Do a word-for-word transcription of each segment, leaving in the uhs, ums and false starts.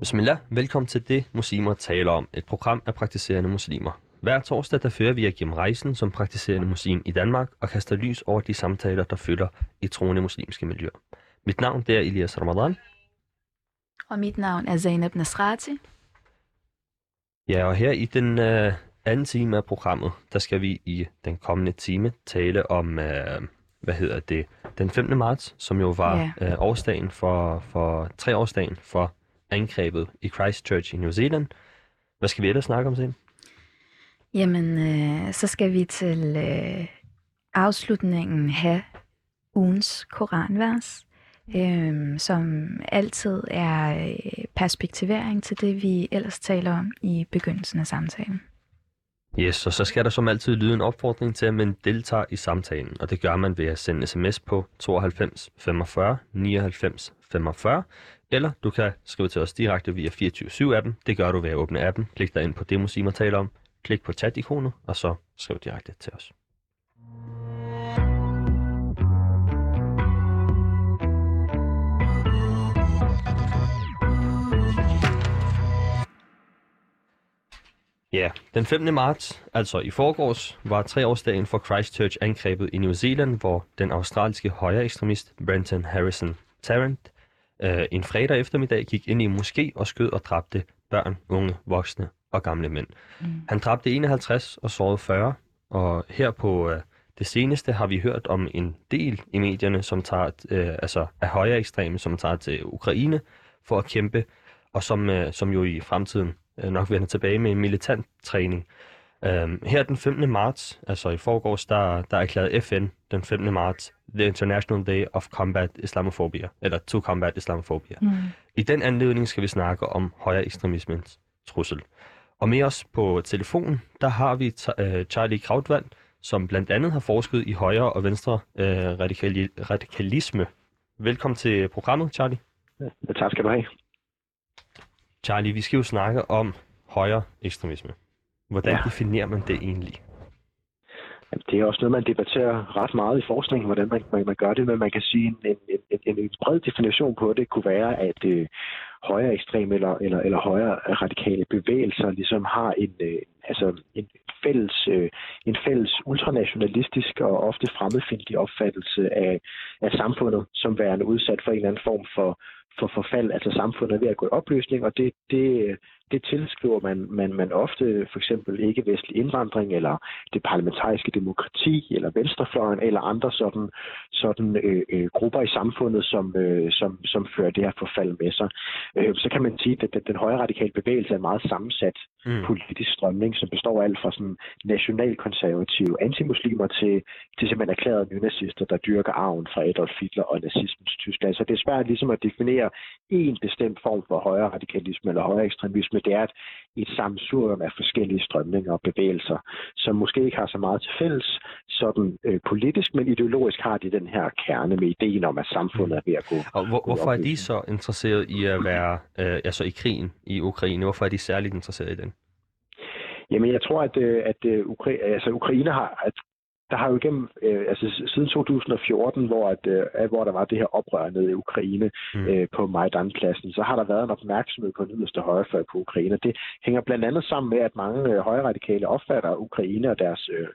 Bismillah, velkommen til Det Muslimer taler om, et program af praktiserende muslimer. Hver torsdag der fører vi igennem rejsen som praktiserende muslim i Danmark og kaster lys over de samtaler, der flytter i troende muslimske miljøer. Mit navn det er Elias Ramadan. Og mit navn er Zainab Nasrati. Ja, og her i den øh, anden time af programmet, der skal vi i den kommende time tale om, øh, hvad hedder det, den femte marts, som jo var yeah. øh, årsdagen for, for treårsdagen for angrebet i Christchurch i New Zealand. Hvad skal vi ellers snakke om sen? Jamen, øh, så skal vi til øh, afslutningen have ugens koranvers, øh, som altid er perspektivering til det, vi ellers taler om i begyndelsen af samtalen. Yes, og så skal der som altid lyde en opfordring til, at man deltager i samtalen, og det gør man ved at sende sms på tooghalvfems femogfyrre nioghalvfems femogfyrre, eller du kan skrive til os direkte via fireogtyve syv appen. Det gør du ved at åbne appen, klik dig ind på Det Muslimer taler om, klik på chat-ikonet, og så skriv direkte til os. Ja, den femte marts, altså i forgårs, var treårsdagen for Christchurch-angrebet i New Zealand, hvor den australske højreekstremist Brenton Harrison Tarrant øh, en fredag eftermiddag gik ind i en moské og skød og dræbte børn, unge, voksne og gamle mænd. Mm. Han dræbte enoghalvtreds og sårede fyrre, og her på øh, det seneste har vi hørt om en del i medierne, som tager øh, altså af højere ekstreme, som tager til Ukraine for at kæmpe, og som, øh, som jo i fremtiden øh, nok vender tilbage med en militant træning. Øh, her den femte marts, altså i forgårs, der, der erklærede F N den femte marts The International Day of Combat Islamophobia, eller To Combat Islamophobia. Mm. I den anledning skal vi snakke om højere ekstremismens trussel. Og med os på telefonen, der har vi uh, Charlie Krautwald, som blandt andet har forsket i højre og venstre uh, radikali- radikalisme. Velkommen til programmet, Charlie. Ja, tak skal du have. Charlie, vi skal jo snakke om højre ekstremisme. Hvordan ja. definerer man det egentlig? Jamen, det er også noget, man debatterer ret meget i forskningen, hvordan man, man, man gør det, men man kan sige, en, en, en, en bred definition på det kunne være, at øh, højere ekstreme eller, eller, eller højere radikale bevægelser ligesom har en, øh, altså en, fælles, øh, en fælles ultranationalistisk og ofte fremmedfjendtlig opfattelse af, af samfundet, som værende udsat for en eller anden form for for forfald, altså samfundet er ved at gå i opløsning, og det, det, det tilskriver man, man, man ofte for eksempel ikke-vestlig indvandring, eller det parlamentariske demokrati, eller venstrefløjen, eller andre sådan, sådan øh, øh, grupper i samfundet, som, øh, som, som fører det her forfald med sig. Øh, så kan man sige, at den, den højre radikale bevægelse er en meget sammensat mm. politisk strømning, som består af alt fra sådan nationalkonservative antimuslimer til, til simpelthen erklærede nynazister, der dyrker arven fra Adolf Hitler og nazismens Tyskland. Så det er svært ligesom at definere en bestemt form for højre radikalisme eller højre ekstremisme, det er et, et sammensurium af forskellige strømninger og bevægelser, som måske ikke har så meget til fælles sådan øh, politisk, men ideologisk har de den her kerne med ideen om, at samfundet er ved at gå. Og hvor, hvorfor er de så interesseret i at være øh, altså i krigen i Ukraine? Hvorfor er de særligt interesseret i den? Jamen jeg tror, at, øh, at øh, Ukra- altså, Ukraine har... At Der har jo igennem, øh, altså siden to tusind og fjorten, hvor, at, øh, hvor der var det her oprør nede i Ukraine mm. øh, på Majdan-pladsen, så har der været en opmærksomhed på den yderste højrefløj på Ukraine. Det hænger blandt andet sammen med, at mange øh, højradikale opfatter Ukraine og deres, øh,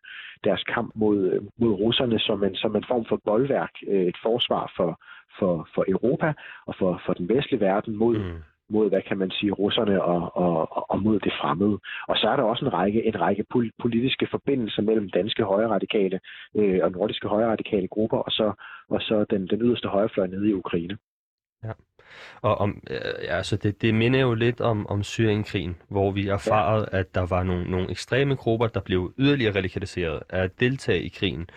deres kamp mod, øh, mod russerne som en, som en form for boldværk, øh, et forsvar for, for, for Europa og for, for den vestlige verden mod mm. mod, hvad kan man sige, russerne og, og, og mod det fremmede. Og så er der også en række, en række politiske forbindelser mellem danske højreradikale øh, og nordiske højreradikale grupper, og så, og så den, den yderste højrefløj nede i Ukraine. Ja, og om, øh, altså det, det minder jo lidt om, om Syrienkrigen, hvor vi erfarede, ja. at der var nogle, nogle ekstreme grupper, der blev yderligere radikaliseret af at deltage i krigen.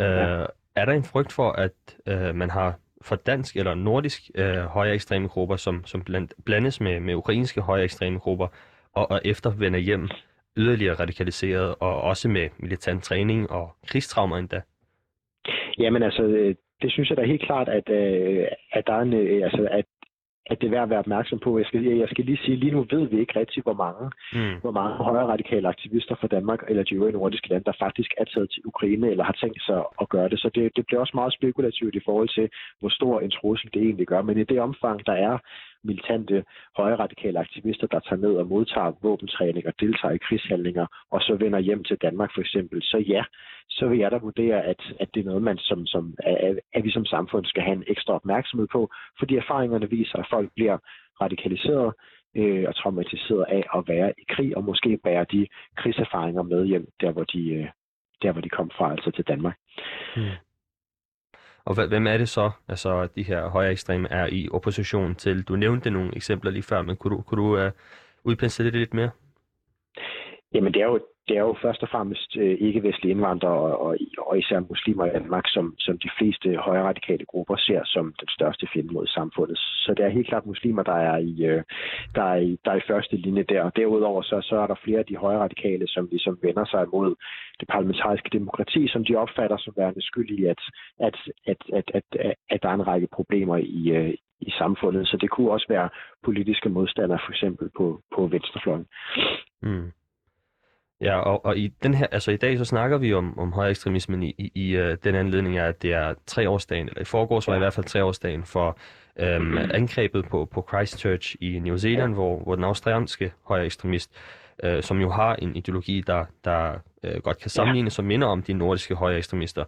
Øh, ja. Er der en frygt for, at øh, man har for dansk eller nordisk øh, højere ekstreme grupper, som, som blandt, blandes med, med ukrainske højere ekstreme grupper, og, og efter vender hjem yderligere radikaliseret, og også med militant træning og krigstraumer endda? Jamen altså, det synes jeg da helt klart, at, at der er en... Altså, at at det er værd at være opmærksom på. Jeg skal, jeg skal lige sige, lige nu ved vi ikke rigtig, hvor mange, mm. hvor mange højre radikale aktivister fra Danmark eller de øvrige nordiske lande, der faktisk er taget til Ukraine eller har tænkt sig at gøre det. Så det, det bliver også meget spekulativt i forhold til, hvor stor en trussel det egentlig gør. Men i det omfang, der er militante højradikale aktivister, der tager ned og modtager våbentræning og deltager i krigshandlinger, og så vender hjem til Danmark for eksempel, så ja, så vil jeg da vurdere, at, at det er noget, man som, som, at, at vi som samfund skal have en ekstra opmærksomhed på, fordi erfaringerne viser, at folk bliver radikaliseret øh, og traumatiseret af at være i krig, og måske bærer de krigserfaringer med hjem, der hvor de, øh, der, hvor de kom fra, altså til Danmark. Mm. Og hvem er det så, altså de her højere ekstreme er i opposition til? Du nævnte nogle eksempler lige før, men kunne du, kunne du uh, udpensle det lidt mere? Jamen det er jo, det er jo først og fremmest øh, ikke-vestlige indvandrere og, og, og især muslimer i Danmark, som, som de fleste højradikale grupper ser som den største fjende mod samfundet. Så det er helt klart muslimer, der er i, øh, der er i, der er i første linje der. Og derudover så, så er der flere af de højradikale, som ligesom vender sig mod det parlamentariske demokrati, som de opfatter som værende skyld i, at, at, at, at, at, at, at der er en række problemer i, øh, i samfundet. Så det kunne også være politiske modstandere, for eksempel på, på venstrefløjen. Mm. Ja, og, og i den her, altså i dag så snakker vi om, om højere ekstremismen i, i, i øh, den anledning af, at det er treårsdagen, eller i forgårs var i hvert fald treårsdagen for øhm, angrebet på, på Christchurch i New Zealand, hvor, hvor den australske højere ekstremist, øh, som jo har en ideologi, der, der øh, godt kan sammenlignes og minder om de nordiske højere ekstremister.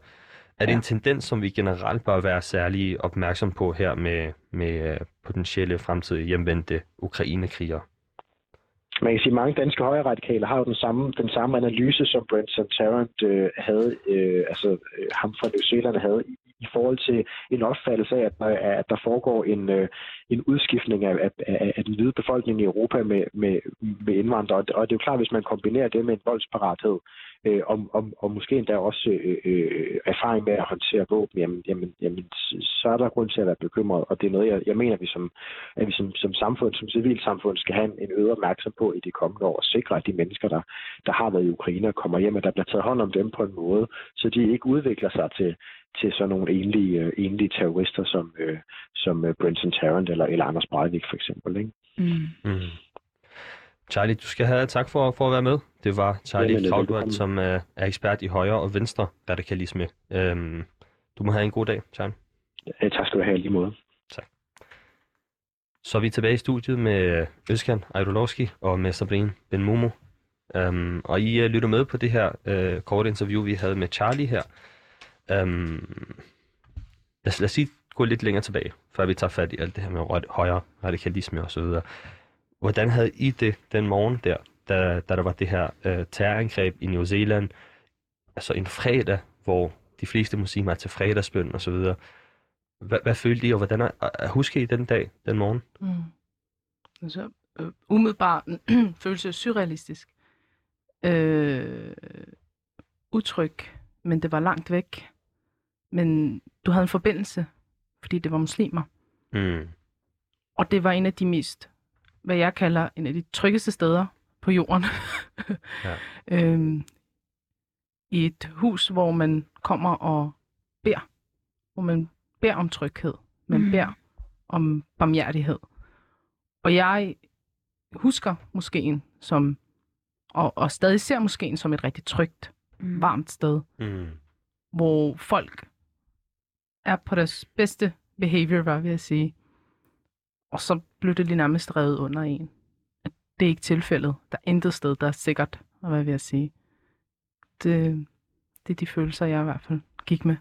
Er det en tendens, som vi generelt bør være særlig opmærksom på her med, med potentielle fremtidige hjemvendte ukrainekrigere? Man kan sige, at mange danske højreradikale har jo den samme, den samme analyse, som Brenton Tarrant øh, havde, øh, altså øh, ham fra New Zealand havde, i, i forhold til en opfattelse af, at der, at der foregår en, øh, en udskiftning af, af, af den hvide befolkning i Europa med, med, med indvandrere. Og det er jo klart, hvis man kombinerer det med en voldsparathed, øh, og, og, og måske endda også øh, erfaring med at håndtere våben, jamen, jamen, jamen, så er der grund til at være bekymret. Og det er noget, jeg, jeg mener, at vi, som, at vi som, som samfund, som civilsamfund, skal have en øget opmærksomhed på i de kommende år, og sikre, at de mennesker, der, der har været i Ukraine, kommer hjem, og der bliver taget hånd om dem på en måde, så de ikke udvikler sig til, til sådan nogle enlige, enlige terrorister, som, øh, som Brenton Tarrant eller, eller Anders Breivik for eksempel. Ikke? Mm. Mm. Charlie, du skal have tak for, for at være med. Det var Charlie Krautwald, som øh, er ekspert i højre og venstre radikalisme. Øhm, du må have en god dag, Charlie. Ja, tak skal du have, lige måde. Tak. Så er vi tilbage i studiet med Özcan Ajrulovski og med Sabrine Benmoumou. Øhm, og I øh, lytter med på det her øh, korte interview, vi havde med Charlie her. Øhm, lad, os, lad os sige, gå lidt længere tilbage, før vi tager fat i alt det her med højre radikalisme og så videre. Hvordan havde I det den morgen der, da, da der var det her øh, terrorangreb i New Zealand? Altså en fredag, hvor de fleste muslimer er til fredagsbøn og så videre. Hvad, hvad følte I, og hvordan husker I den dag, den morgen? Mm. Altså, øh, umiddelbart følelse surrealistisk. Øh, utryg, men det var langt væk. Men du havde en forbindelse, fordi det var muslimer. Mm. Og det var en af de mest, hvad jeg kalder, en af de tryggeste steder på jorden. Ja. øhm, I et hus, hvor man kommer og beder. Hvor man beder om tryghed. Man mm. beder om barmhjertighed. Og jeg husker moskeen som, og, og stadig ser moskeen som et rigtig trygt, mm. varmt sted. Mm. Hvor folk er på deres bedste behavior, hvad vil jeg sige. Og så blev det lige nærmest revet under en. At det er ikke tilfældet. Der er intet sted, der er sikkert, og hvad vil jeg sige. Det, det er de følelser, jeg i hvert fald gik med.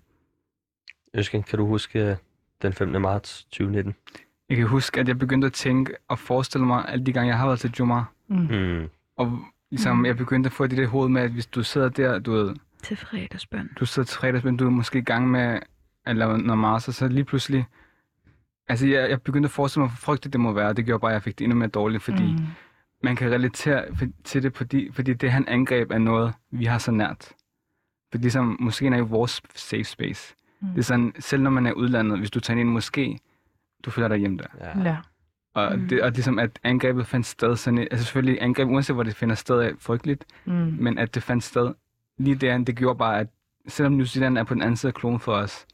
Özcan, kan du huske den femte marts tyve nitten? Jeg kan huske, at jeg begyndte at tænke og forestille mig, alle de gange, jeg har været til Juma. Mm. Og ligesom, jeg begyndte at få det i det hoved med, at hvis du sidder der, du ved... Til fredagsbøn. Du sidder til fredagsbøn, du er måske i gang med at lave namaz, og så, så lige pludselig... Altså, jeg, jeg begyndte at forestille mig, hvor frygteligt det må være, det gjorde bare, at jeg fik det endnu mere dårligt, fordi mm. man kan relatere for, til det, fordi, fordi det, han angreb, er noget, vi har så nært. For ligesom, moskeen er jo vores safe space. Mm. Det er sådan, selv når man er udlandet, hvis du tager ind i en moské, du føler dig hjemme der. Ja. Ja. Og, mm. det, og ligesom, at angrebet fandt sted, sådan, altså selvfølgelig angreb, uanset hvor det finder sted, er frygteligt, mm. men at det fandt sted lige der, det gjorde bare, at selvom New Zealand er på den anden side af kloden for os,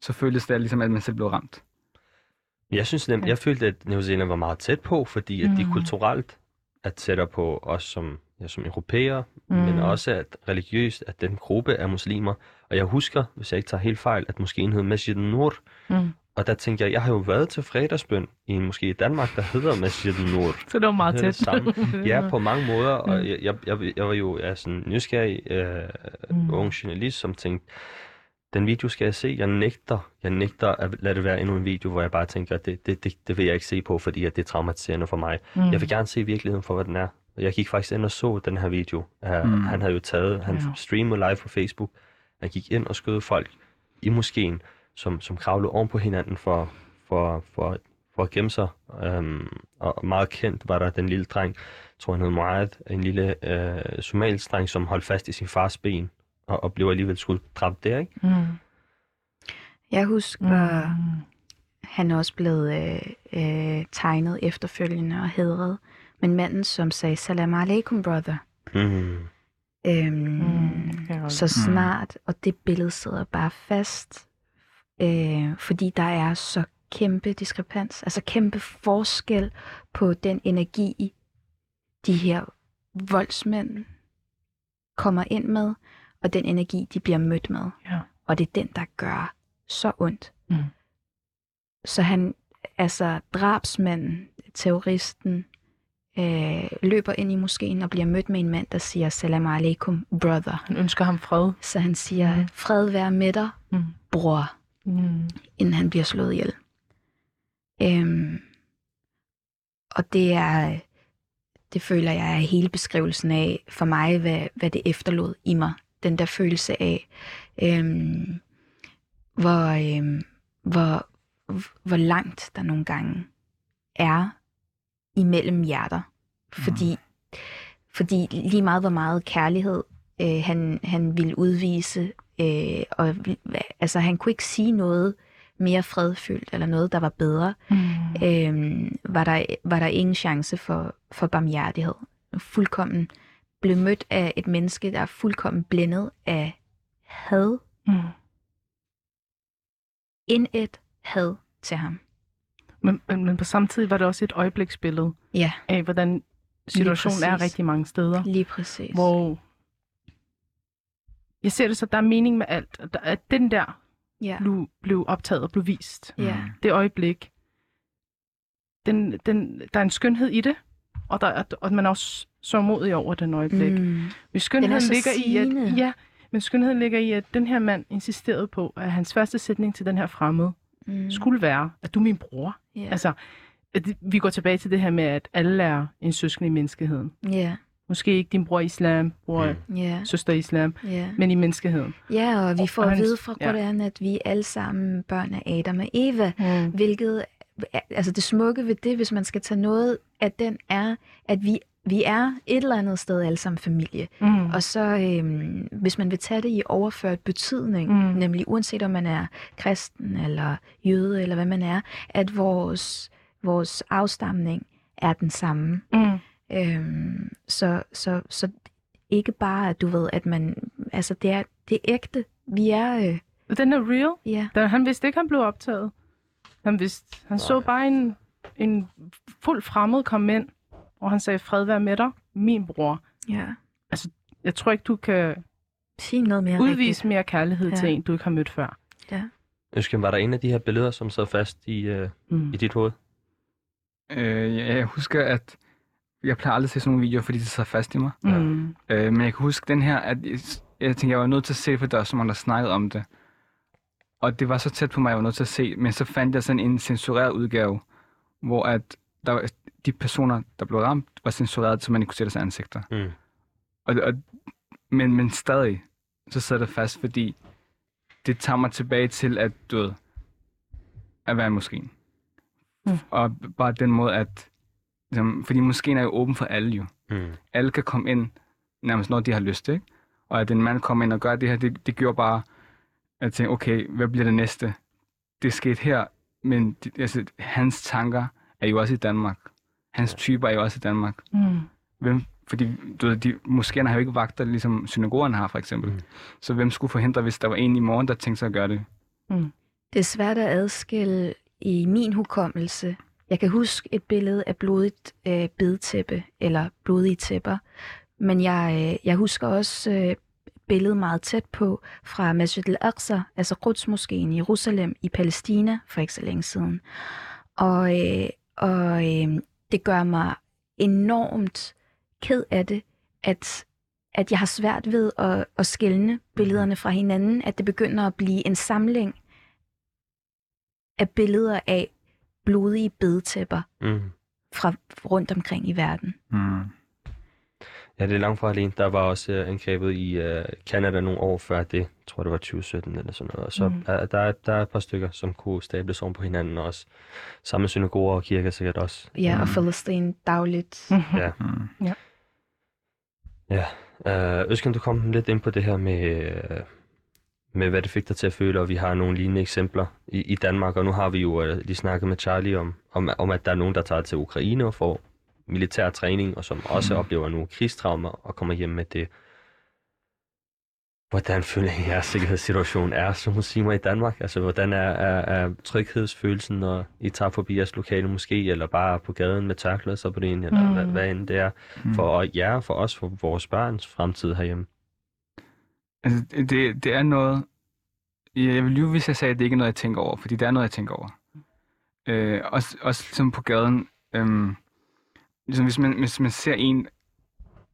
så føltes det ligesom, at man selv blev ramt. Jeg synes nemt, jeg følte, at New Zealand var meget tæt på, fordi at de mm. kulturelt er tættere på os som, ja, som europæere, mm. men også at religiøst, at den gruppe er muslimer. Og jeg husker, hvis jeg ikke tager helt fejl, at moskéen hed Masjid Nur, mm. Og der tænkte jeg, jeg har jo været til fredagsbøn i måske i Danmark, der hedder Masjid Nur. Så det var meget tæt. Samme. Ja, på mange måder. Og jeg, jeg, jeg, jeg var jo ja, sådan en nysgerrig øh, mm. ung journalist, som tænkte, den video skal jeg se. Jeg nægter, jeg nægter at lade det være endnu en video, hvor jeg bare tænker, det, det, det, det vil jeg ikke se på, fordi at det er traumatiserende for mig. Mm. Jeg vil gerne se virkeligheden for, hvad den er. Jeg gik faktisk ind og så den her video. Uh, mm. Han havde jo taget, han ja. streamede live på Facebook. Han gik ind og skød folk i moskeen, som, som kravlede oven på hinanden for, for, for, for at gemme sig. Um, og meget kendt var der den lille dreng, jeg tror han hed Muad, en lille uh, somalisk dreng, som holdt fast i sin fars ben og, og blev alligevel skudt dræbt der, ikke? Mm. Jeg husker, mm. han er også blevet øh, øh, tegnet efterfølgende og hedret. Men manden, som sagde, salam alaikum, brother. Mm. Øhm, mm. Så snart, og det billede sidder bare fast, øh, fordi der er så kæmpe diskrepans, altså kæmpe forskel på den energi, de her voldsmænd kommer ind med, og den energi, de bliver mødt med. Ja. Og det er den, der gør så ondt. Mm. Så han, altså drabsmanden, terroristen, Øh, løber ind i moskeen og bliver mødt med en mand, der siger, salam alaikum, brother. Han ønsker ham fred. Så han siger, mm. fred være med dig, mm. bror, mm. inden han bliver slået ihjel. Øhm, og det er, det føler jeg er hele beskrivelsen af, for mig, hvad, hvad det efterlod i mig. Den der følelse af, øhm, hvor, øhm, hvor, hvor langt der nogle gange er, imellem hjerter, fordi, mm. fordi lige meget hvor meget kærlighed øh, han, han ville udvise, øh, og altså, han kunne ikke sige noget mere fredfyldt, eller noget, der var bedre, mm. øh, var, der, var der ingen chance for, for barmhjertighed. Fuldkommen blev mødt af et menneske, der er fuldkommen blændet af had. Mm. Indet had til ham. Men, men, men på samtidig var det også et øjebliksbillede ja. af, hvordan situationen er rigtig mange steder. Lige præcis. Hvor jeg ser det så, der er mening med alt. At, der, at den der ja. blev, blev optaget og blev vist. Ja. Det øjeblik. Den, den, der er en skønhed i det, og, der, og man er også så modig over den øjeblik. Mm. Men skønheden ligger i, at, ja, men skønheden ligger i, at den her mand insisterede på, at hans første sætning til den her fremmede, Mm. skulle være, at du er min bror. Yeah. Altså, vi går tilbage til det her med, at alle er en søskende i menneskeheden. Yeah. Måske ikke din bror i islam, bror mm. yeah. søster i islam, yeah. men i menneskeheden. Ja, og vi får og at vide fra Koranen, ja. at vi alle sammen børn af Adam og Eva, mm. hvilket, altså det smukke ved det, hvis man skal tage noget af den, er, at vi Vi er et eller andet sted alle sammen familie, mm. og så øhm, hvis man vil tage det i overført betydning, mm. nemlig uanset om man er kristen eller jøde eller hvad man er, at vores, vores afstamning er den samme. Mm. Øhm, så, så, så ikke bare, at du ved, at man, altså det er, det er ægte. Vi er... Øh, den er real. Yeah. Den, han vidste ikke, han blev optaget. Han, vidste, han så bare en, en fuld fremmed komme ind. Og han sagde, fred være med dig, min bror. Ja. Altså, jeg tror ikke, du kan noget mere udvise rigtigt. mere kærlighed ja. til en, du ikke har mødt før. Ja. Özcan, var der en af de her billeder, som sad fast i, øh, mm. i dit hoved? Øh, jeg husker, at jeg plejer aldrig at se sådan nogle videoer, fordi det sad fast i mig. Mm. Øh, men jeg kan huske den her, at jeg, jeg tænkte, jeg var nødt til at se, for der var så mange, der snakkede om det. Og det var så tæt på mig, jeg var nødt til at se. Men så fandt jeg sådan en censureret udgave, hvor at der var... de personer, der blev ramt, var censureret, så man ikke kunne se deres ansigter. Mm. Og, og, men, men stadig, så sidder det fast, fordi det tager mig tilbage til, at du ved, at være i moskeen. Mm. Og bare den måde, at ligesom, fordi moskeen er jo åben for alle jo. Mm. Alle kan komme ind, nærmest når de har lyst, ikke? Og at en mand kommer ind og gør det her, det, det gjorde bare, at tænke, okay, hvad bliver det næste? Det skete her, men altså, hans tanker er jo også i Danmark. Hans typer er jo også i Danmark. Mm. Hvem, fordi du ved, de, moskéerne har jo ikke vagter, ligesom synagogerne har for eksempel. Mm. Så hvem skulle forhindre, hvis der var en i morgen, der tænkte sig at gøre det? Mm. Det er svært at adskille i min hukommelse. Jeg kan huske et billede af blodigt øh, bedtæppe, eller blodige tæpper. Men jeg, øh, jeg husker også øh, billede meget tæt på fra Masjid al-Aqsa, altså Quds-moskeen i Jerusalem i Palæstina for ikke så længe siden. Og, øh, og øh, det gør mig enormt ked af det, at, at jeg har svært ved at, at skelne billederne fra hinanden, at det begynder at blive en samling af billeder af blodige bedetæpper mm. fra rundt omkring i verden. Mm. Ja, det er langt fra alene. Der var også øh, angrebet i øh, Canada nogle år før det. Jeg tror, det var tyve sytten eller sådan noget. Og så mm. er, der, der er et par stykker, som kunne stables oven på hinanden også. Samme synagoger og kirker sikkert også. Ja, mm. og Palestine dagligt. ja. Mm. ja. Ja. Øh, Özcan, du kom lidt ind på det her med, øh, med, hvad det fik dig til at føle, og vi har nogle lignende eksempler i, i Danmark. Og nu har vi jo øh, lige snakket med Charlie om, om, om, at der er nogen, der tager til Ukraine og får militær træning, og som også oplever nogle krigstraumer og kommer hjem med det. Hvordan føler I, at jeres sikkerhedssituation er som muslimer i Danmark? Altså, hvordan er, er, er tryghedsfølelsen, når I tager forbi jeres lokale moské, eller bare på gaden med tørklæder så på det ene, eller mm. hvad, hvad end det er, for jer, ja, for os, for vores børns fremtid herhjemme? Altså, det, det er noget... Jeg vil lyve, hvis jeg sagde, at det ikke er noget, jeg tænker over, fordi det er noget, jeg tænker over. Øh, også, også ligesom på gaden... Øhm, Ligesom, hvis, man, hvis man ser en,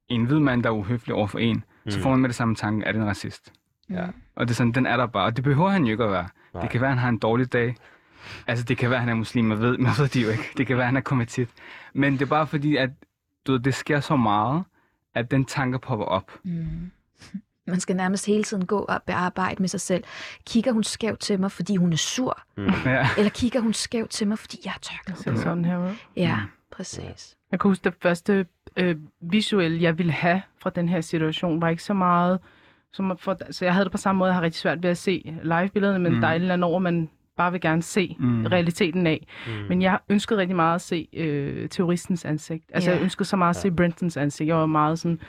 en hvid mand, der er uhøflig overfor en, mm. så får man med det samme tanke, er det en racist? Ja. Og det er sådan, den er der bare, og det behøver han jo ikke at være. Nej. Det kan være, han har en dårlig dag. Altså, det kan være, han er muslim, man ved, man ved det jo ikke. Det kan være, han er konvertit. Men det er bare fordi, at du ved, det sker så meget, at den tanke popper op. Mm. Man skal nærmest hele tiden gå og bearbejde med sig selv. Kigger hun skævt til mig, fordi hun er sur? Mm. Ja. Eller kigger hun skævt til mig, fordi jeg er tørklæde? Det sådan her, ja, præcis. Jeg kan huske, det første øh, visuelle, jeg ville have fra den her situation, var ikke så meget... Som for, så jeg havde det på samme måde, jeg har rigtig svært ved at se live-billederne, men mm. der er et eller andet over, man bare vil gerne se mm. realiteten af. Mm. Men jeg ønskede rigtig meget at se øh, terroristens ansigt. Altså, yeah. jeg ønskede så meget at se Brentons ansigt. Jeg var meget sådan...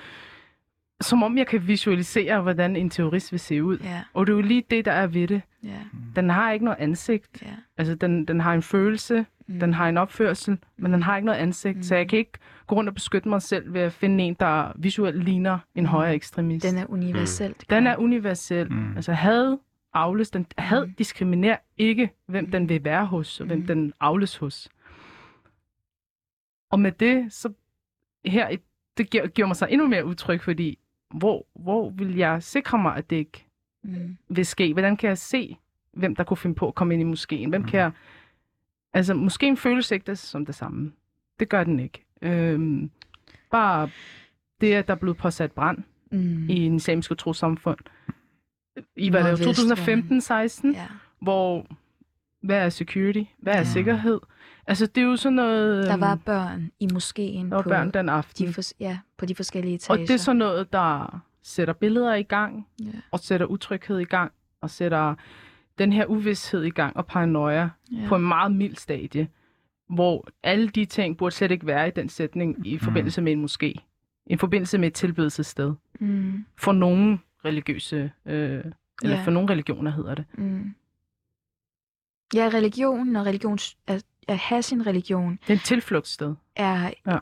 Som om jeg kan visualisere, hvordan en terrorist vil se ud. Yeah. Og det er jo lige det, der er ved det. Yeah. Den har ikke noget ansigt. Yeah. Altså, den, den har en følelse... Den har en opførsel, men den har ikke noget ansigt, mm. så jeg kan ikke gå rundt og beskytte mig selv ved at finde en, der visuelt ligner en højere ekstremist. Den er universel. Mm. Den er universel. Mm. Altså had afles, den had mm. diskriminerer ikke, hvem mm. den vil være hos, og hvem mm. den afles hos. Og med det, så her, det giver, giver mig så endnu mere udtryk, fordi hvor, hvor vil jeg sikre mig, at det ikke mm. vil ske? Hvordan kan jeg se, hvem der kunne finde på at komme ind i moskeen? Hvem mm. kan jeg... Altså, måske føles ikke det som det samme. Det gør den ikke. Øhm, bare det, at der er blevet påsat brand mm. i en islamiske trosamfund. I hvad det to tusind og femten seksten, ja. Hvor... Hvad er security? Hvad er ja. Sikkerhed? Altså, det er jo sådan noget... Der var børn i moskeen. Der var på børn den aften. De for, ja, på de forskellige etager. Og det er sådan noget, der sætter billeder i gang, ja. Og sætter utryghed i gang, og sætter... den her uvidshed i gang og paranoia yeah. på en meget mild stadie, hvor alle de ting burde slet ikke være i den sætning i forbindelse mm. med en moské. I forbindelse med et tilbedelsessted. Mm. For nogle religiøse, øh, eller yeah. for nogle religioner hedder det. Mm. Ja, religionen og religions, at, at have sin religion. Det er et tilflugtssted. Er, ja.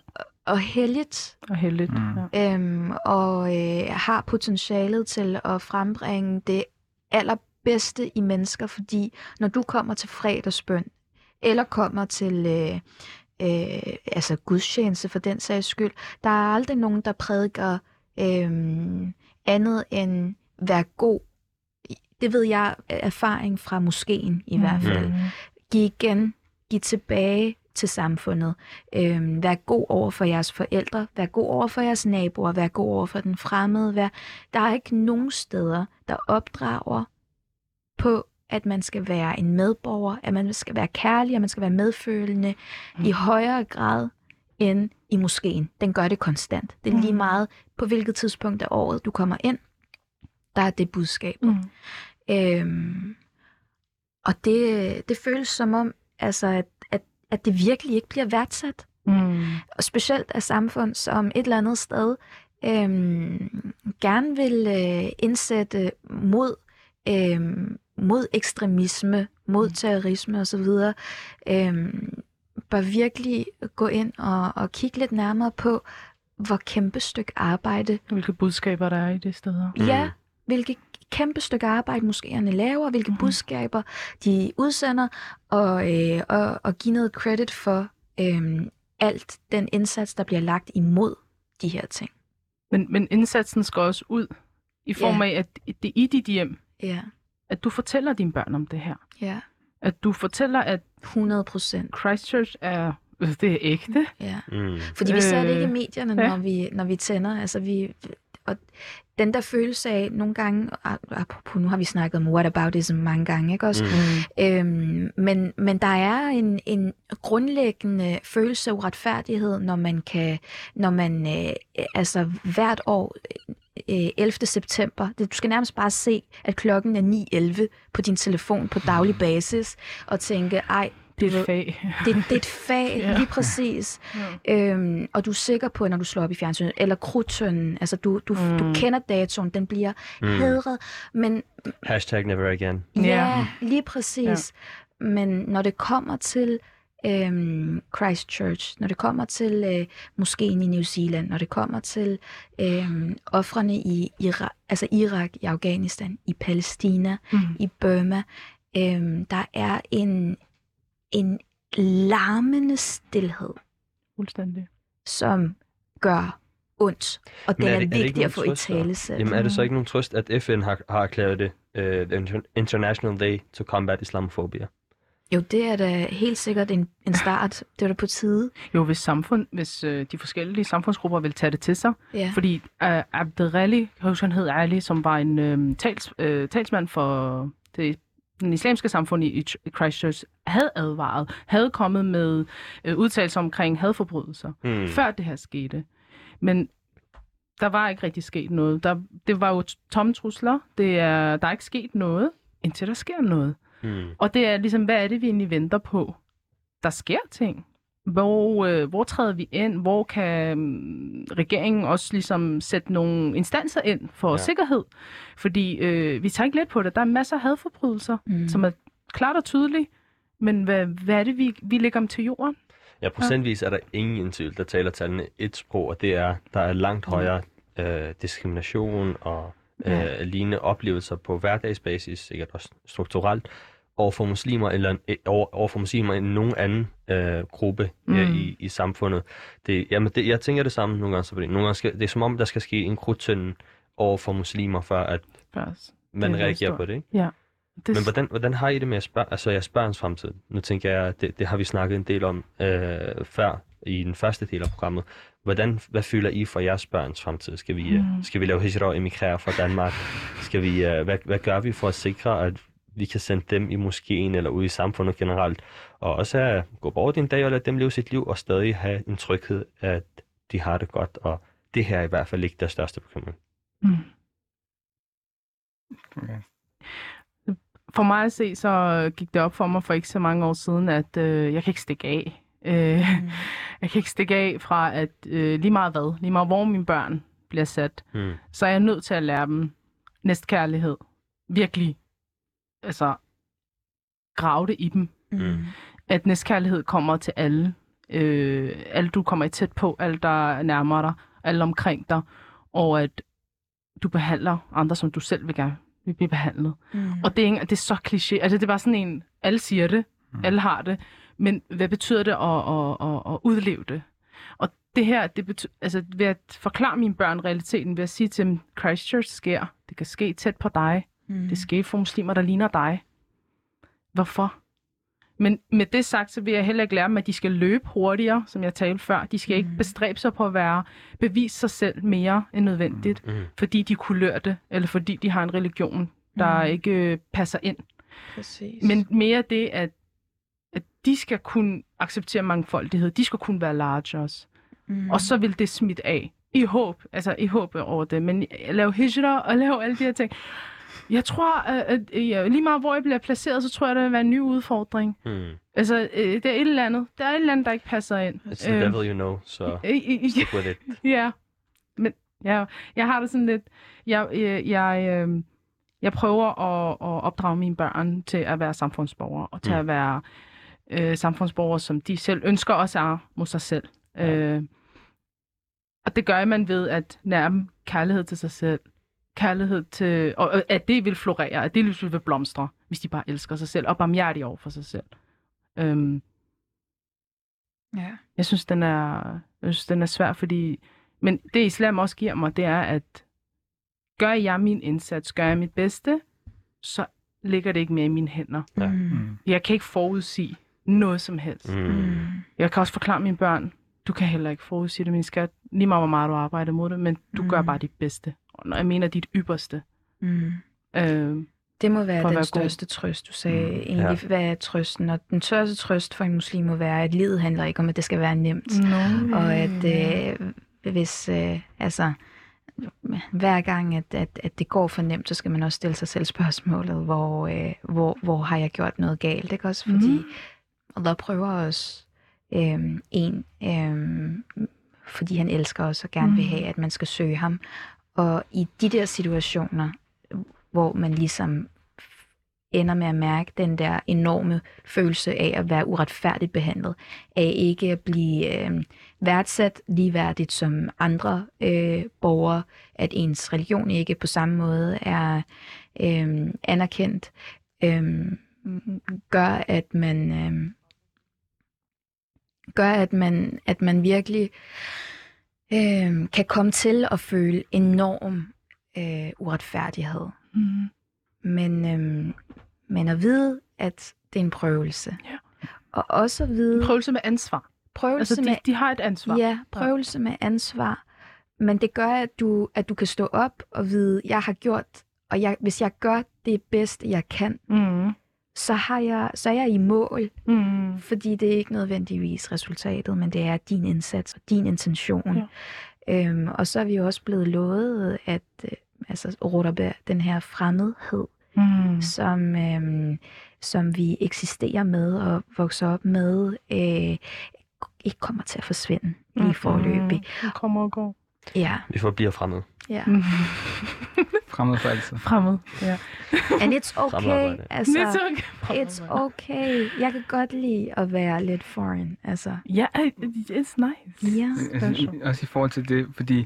Og helligt. Og helligt, mm. ja. øhm, Og øh, har potentialet til at frembringe det aller bedste i mennesker, fordi når du kommer til fredagsbøn, eller kommer til øh, øh, altså gudstjeneste for den sags skyld, der er aldrig nogen, der prædiker øh, andet end vær god. Det ved jeg erfaring fra moskeen i mm. hvert fald. Giv igen, giv tilbage til samfundet. Øh, vær god over for jeres forældre, vær god over for jeres naboer, vær god over for den fremmede. Vær... Der er ikke nogen steder, der opdrager på, at man skal være en medborger, at man skal være kærlig, at man skal være medfølende mm. i højere grad end i moskeen. Den gør det konstant. Det er mm. lige meget, på hvilket tidspunkt af året du kommer ind, der er det budskabet. Mm. Øhm, og det, det føles som om, altså, at, at, at det virkelig ikke bliver værdsat. Mm. Og specielt af samfund som et eller andet sted øhm, gerne vil øh, indsætte mod Øhm, mod ekstremisme, mod terrorisme osv., øhm, bør virkelig gå ind og, og kigge lidt nærmere på, hvor kæmpe stykke arbejde... Hvilke budskaber der er i det sted. Ja, hvilke kæmpe stykke arbejde moskéerne laver, hvilke mm. budskaber de udsender, og, øh, og, og give noget credit for øh, alt den indsats, der bliver lagt imod de her ting. Men, men indsatsen skal også ud i form yeah. af, at det er i dit hjem, yeah. at du fortæller dine børn om det her. Yeah. At du fortæller, at hundrede procent Christchurch er... Det er ægte. Ja. Mm. Fordi vi ser det ikke i medierne, når, øh, vi, når vi tænder. Altså, vi, og den der følelse af nogle gange, apropos, nu har vi snakket om whataboutism mange gange, ikke også? Mm. Øhm, men, men der er en, en grundlæggende følelse af uretfærdighed, når man kan, når man øh, altså hvert år... ellevte september Du skal nærmest bare se, at klokken er ni elleve på din telefon på daglig basis, og tænke, ej, det er et fag. Det, det er et fag, ja. Lige præcis. Ja. Øhm, og du er sikker på, når du slår op i fjernsynet, eller krudtønden, altså du, du, mm. du kender datoen, den bliver mm. hedret, men... Hashtag never again. Ja, yeah. lige præcis. Ja. Men når det kommer til... Christchurch, når det kommer til øh, moskeen i New Zealand, når det kommer til øh, ofrene i Irak, altså Irak, i Afghanistan, i Palæstina, mm. i Burma, øh, der er en, en larmende stilhed, fuldstændig, som gør ondt, og den er, er, det, er vigtig at få i talesæt. Jamen er det så ikke nogen trøst, at F N har, har erklæret det uh, International Day to Combat Islamophobia? Jo, det er da helt sikkert en, en start. Det er da på tide. Jo, hvis, samfund, hvis øh, de forskellige samfundsgrupper vil tage det til sig. Ja. Fordi øh, Abderali, han hed Ali, som var en øh, tals, øh, talsmand for det, den islamiske samfund i, i Christchurch, havde advaret, havde kommet med øh, udtalelser omkring hadforbrydelser, hmm. før det her skete. Men der var ikke rigtig sket noget. Der, det var jo tomme trusler. Det er, der er ikke sket noget, indtil der sker noget. Hmm. Og det er ligesom, hvad er det, vi egentlig venter på? Der sker ting. Hvor, øh, hvor træder vi ind? Hvor kan øh, regeringen også ligesom sætte nogle instanser ind for ja. sikkerhed? Fordi øh, vi tager ikke let på det. Der er masser af hadforbrydelser, hmm. som er klart og tydeligt. Men hvad, hvad er det, vi, vi lægger om til jorden? Ja, procentvis ja. er der ingen indtil, der taler tallene et sprog, og det er, der er langt højere øh, diskrimination og... Ja. Øh, lignende oplevelser på hverdagsbasis, sikkert også strukturelt, overfor muslimer eller over, overfor muslimer end nogen anden øh, gruppe mm. ja, i, i samfundet. Det, jamen det, jeg tænker det samme nogle gange, fordi nogle gange skal, det er som om, der skal ske en krudtønde overfor muslimer, før at Først. man det reagerer på det. Ikke? Ja. Det... Men hvordan, hvordan har I det med at spørge, altså jeres børns fremtid? Nu tænker jeg, det, det har vi snakket en del om øh, før i den første del af programmet. Hvordan, hvad føler I for jeres børns fremtid? Skal vi, mm. skal vi lave hijra og emigrere fra Danmark? Skal vi, hvad, hvad gør vi for at sikre, at vi kan sende dem i moskeen eller ude i samfundet generelt? Og også uh, gå bort en dag og lade dem leve sit liv og stadig have en tryghed, at de har det godt. Og det her er i hvert fald ikke deres største bekymring. Mm. Okay. For mig at se, så gik det op for mig for ikke så mange år siden, at øh, jeg kan ikke stikke af. Øh, mm. Jeg kan ikke stikke af fra, at øh, lige meget hvad, lige meget hvor mine børn bliver sat, mm. så er jeg nødt til at lære dem næstkærlighed. Virkelig. Altså, grave det i dem. Mm. At næstkærlighed kommer til alle. Øh, alle, du kommer tæt på, alle, der nærmer dig, alle omkring dig, og at du behandler andre, som du selv vil gerne vil blive behandlet. Mm. Og det er, ikke, det er så kliché. Altså, det er bare sådan en, alle siger det, mm. alle har det. Men hvad betyder det at, at, at, at udleve det? Og det her, det betyder, altså ved at forklare mine børn realiteten, ved at sige til dem, Christchurch sker, det kan ske tæt på dig, mm. det sker for muslimer, der ligner dig. Hvorfor? Men med det sagt, så vil jeg heller ikke lære dem, at de skal løbe hurtigere, som jeg talte før. De skal ikke mm. bestræbe sig på at være, bevise sig selv mere end nødvendigt, mm. fordi de kulør det, eller fordi de har en religion, der mm. ikke passer ind. Præcis. Men mere det, at de skal kunne acceptere mangfoldighed. De skal kunne være large også. Mm. Og så vil det smitte af. I håb. Altså i håb over det. Men lave hijra og lave alle de her ting. Jeg tror, at lige meget hvor jeg bliver placeret, så tror jeg, der vil være en ny udfordring. Mm. Altså, det er et eller andet. Der er et eller andet, der ikke passer ind. It's the devil you know, so stick with it. Ja. Men ja, jeg har det sådan lidt... Jeg, jeg, jeg, jeg prøver at, at opdrage mine børn til at være samfundsborgere. Og til mm. at være... Øh, samfundsborgere, som de selv ønsker også er mod sig selv. Ja. Øh, og det gør man ved at nærme kærlighed til sig selv, kærlighed til, og at det vil florere, at det vil blomstre, hvis de bare elsker sig selv og barmhjertige over for sig selv. Øhm, ja. Jeg synes, den er, jeg synes, den er svær, fordi, men det islam også giver mig, det er, at gør jeg min indsats, gør jeg mit bedste, så ligger det ikke mere i mine hænder. Ja. Mm. Jeg kan ikke forudsige noget som helst. Mm. Jeg kan også forklare mine børn, du kan heller ikke forudsige det, min skat, lige meget hvor meget du arbejder mod det, men du mm. gør bare dit bedste. Og jeg mener dit ypperste. Mm. Øh, det må være den være største god. Trøst, du sagde mm. egentlig. Ja. Hvad er trøsten? Og den største trøst for en muslim må være, at livet handler ikke om, at det skal være nemt. No. Og at øh, hvis, øh, altså, hver gang, at, at, at det går for nemt, så skal man også stille sig selv spørgsmålet, hvor, øh, hvor, hvor har jeg gjort noget galt? Ikke også? Fordi mm. Allah prøver os øh, en, øh, fordi han elsker os og gerne mm. vil have, at man skal søge ham. Og i de der situationer, hvor man ligesom ender med at mærke den der enorme følelse af at være uretfærdigt behandlet, af ikke at blive øh, værdsat ligeværdigt som andre øh, borgere, at ens religion ikke på samme måde er øh, anerkendt, øh, gør, at man, øh, gør at, man, at man virkelig... Øh, kan komme til at føle enorm øh, uretfærdighed. Mm. Men, øh, men at vide, at det er en prøvelse. Ja. Og også at vide... En prøvelse med ansvar. Prøvelse altså, de, med, de har et ansvar. Ja, prøvelse ja. Med ansvar. Men det gør, at du, at du kan stå op og vide, jeg har gjort, og jeg, hvis jeg gør det bedste, jeg kan, mm. så, har jeg, så er jeg i mål. Mm. Fordi det er ikke nødvendigvis resultatet, men det er din indsats og din intention. Ja. Øhm, og så er vi jo også blevet lovet, at øh, altså, Rotabær, den her fremmedhed, mm. som, øh, som vi eksisterer med og vokser op med, øh, ikke kommer til at forsvinde lige forløbig. Mm. Kommer og går. Ja. Vi forbliver fremmede. Ja. Mm. Fremmed for altid. Fremmed, ja. And it's okay, altså, it's okay. It's okay. Jeg kan godt lide at være lidt foreign, altså. Ja, yeah, it's nice. Ja. Yeah. Altså, også i forhold til det, fordi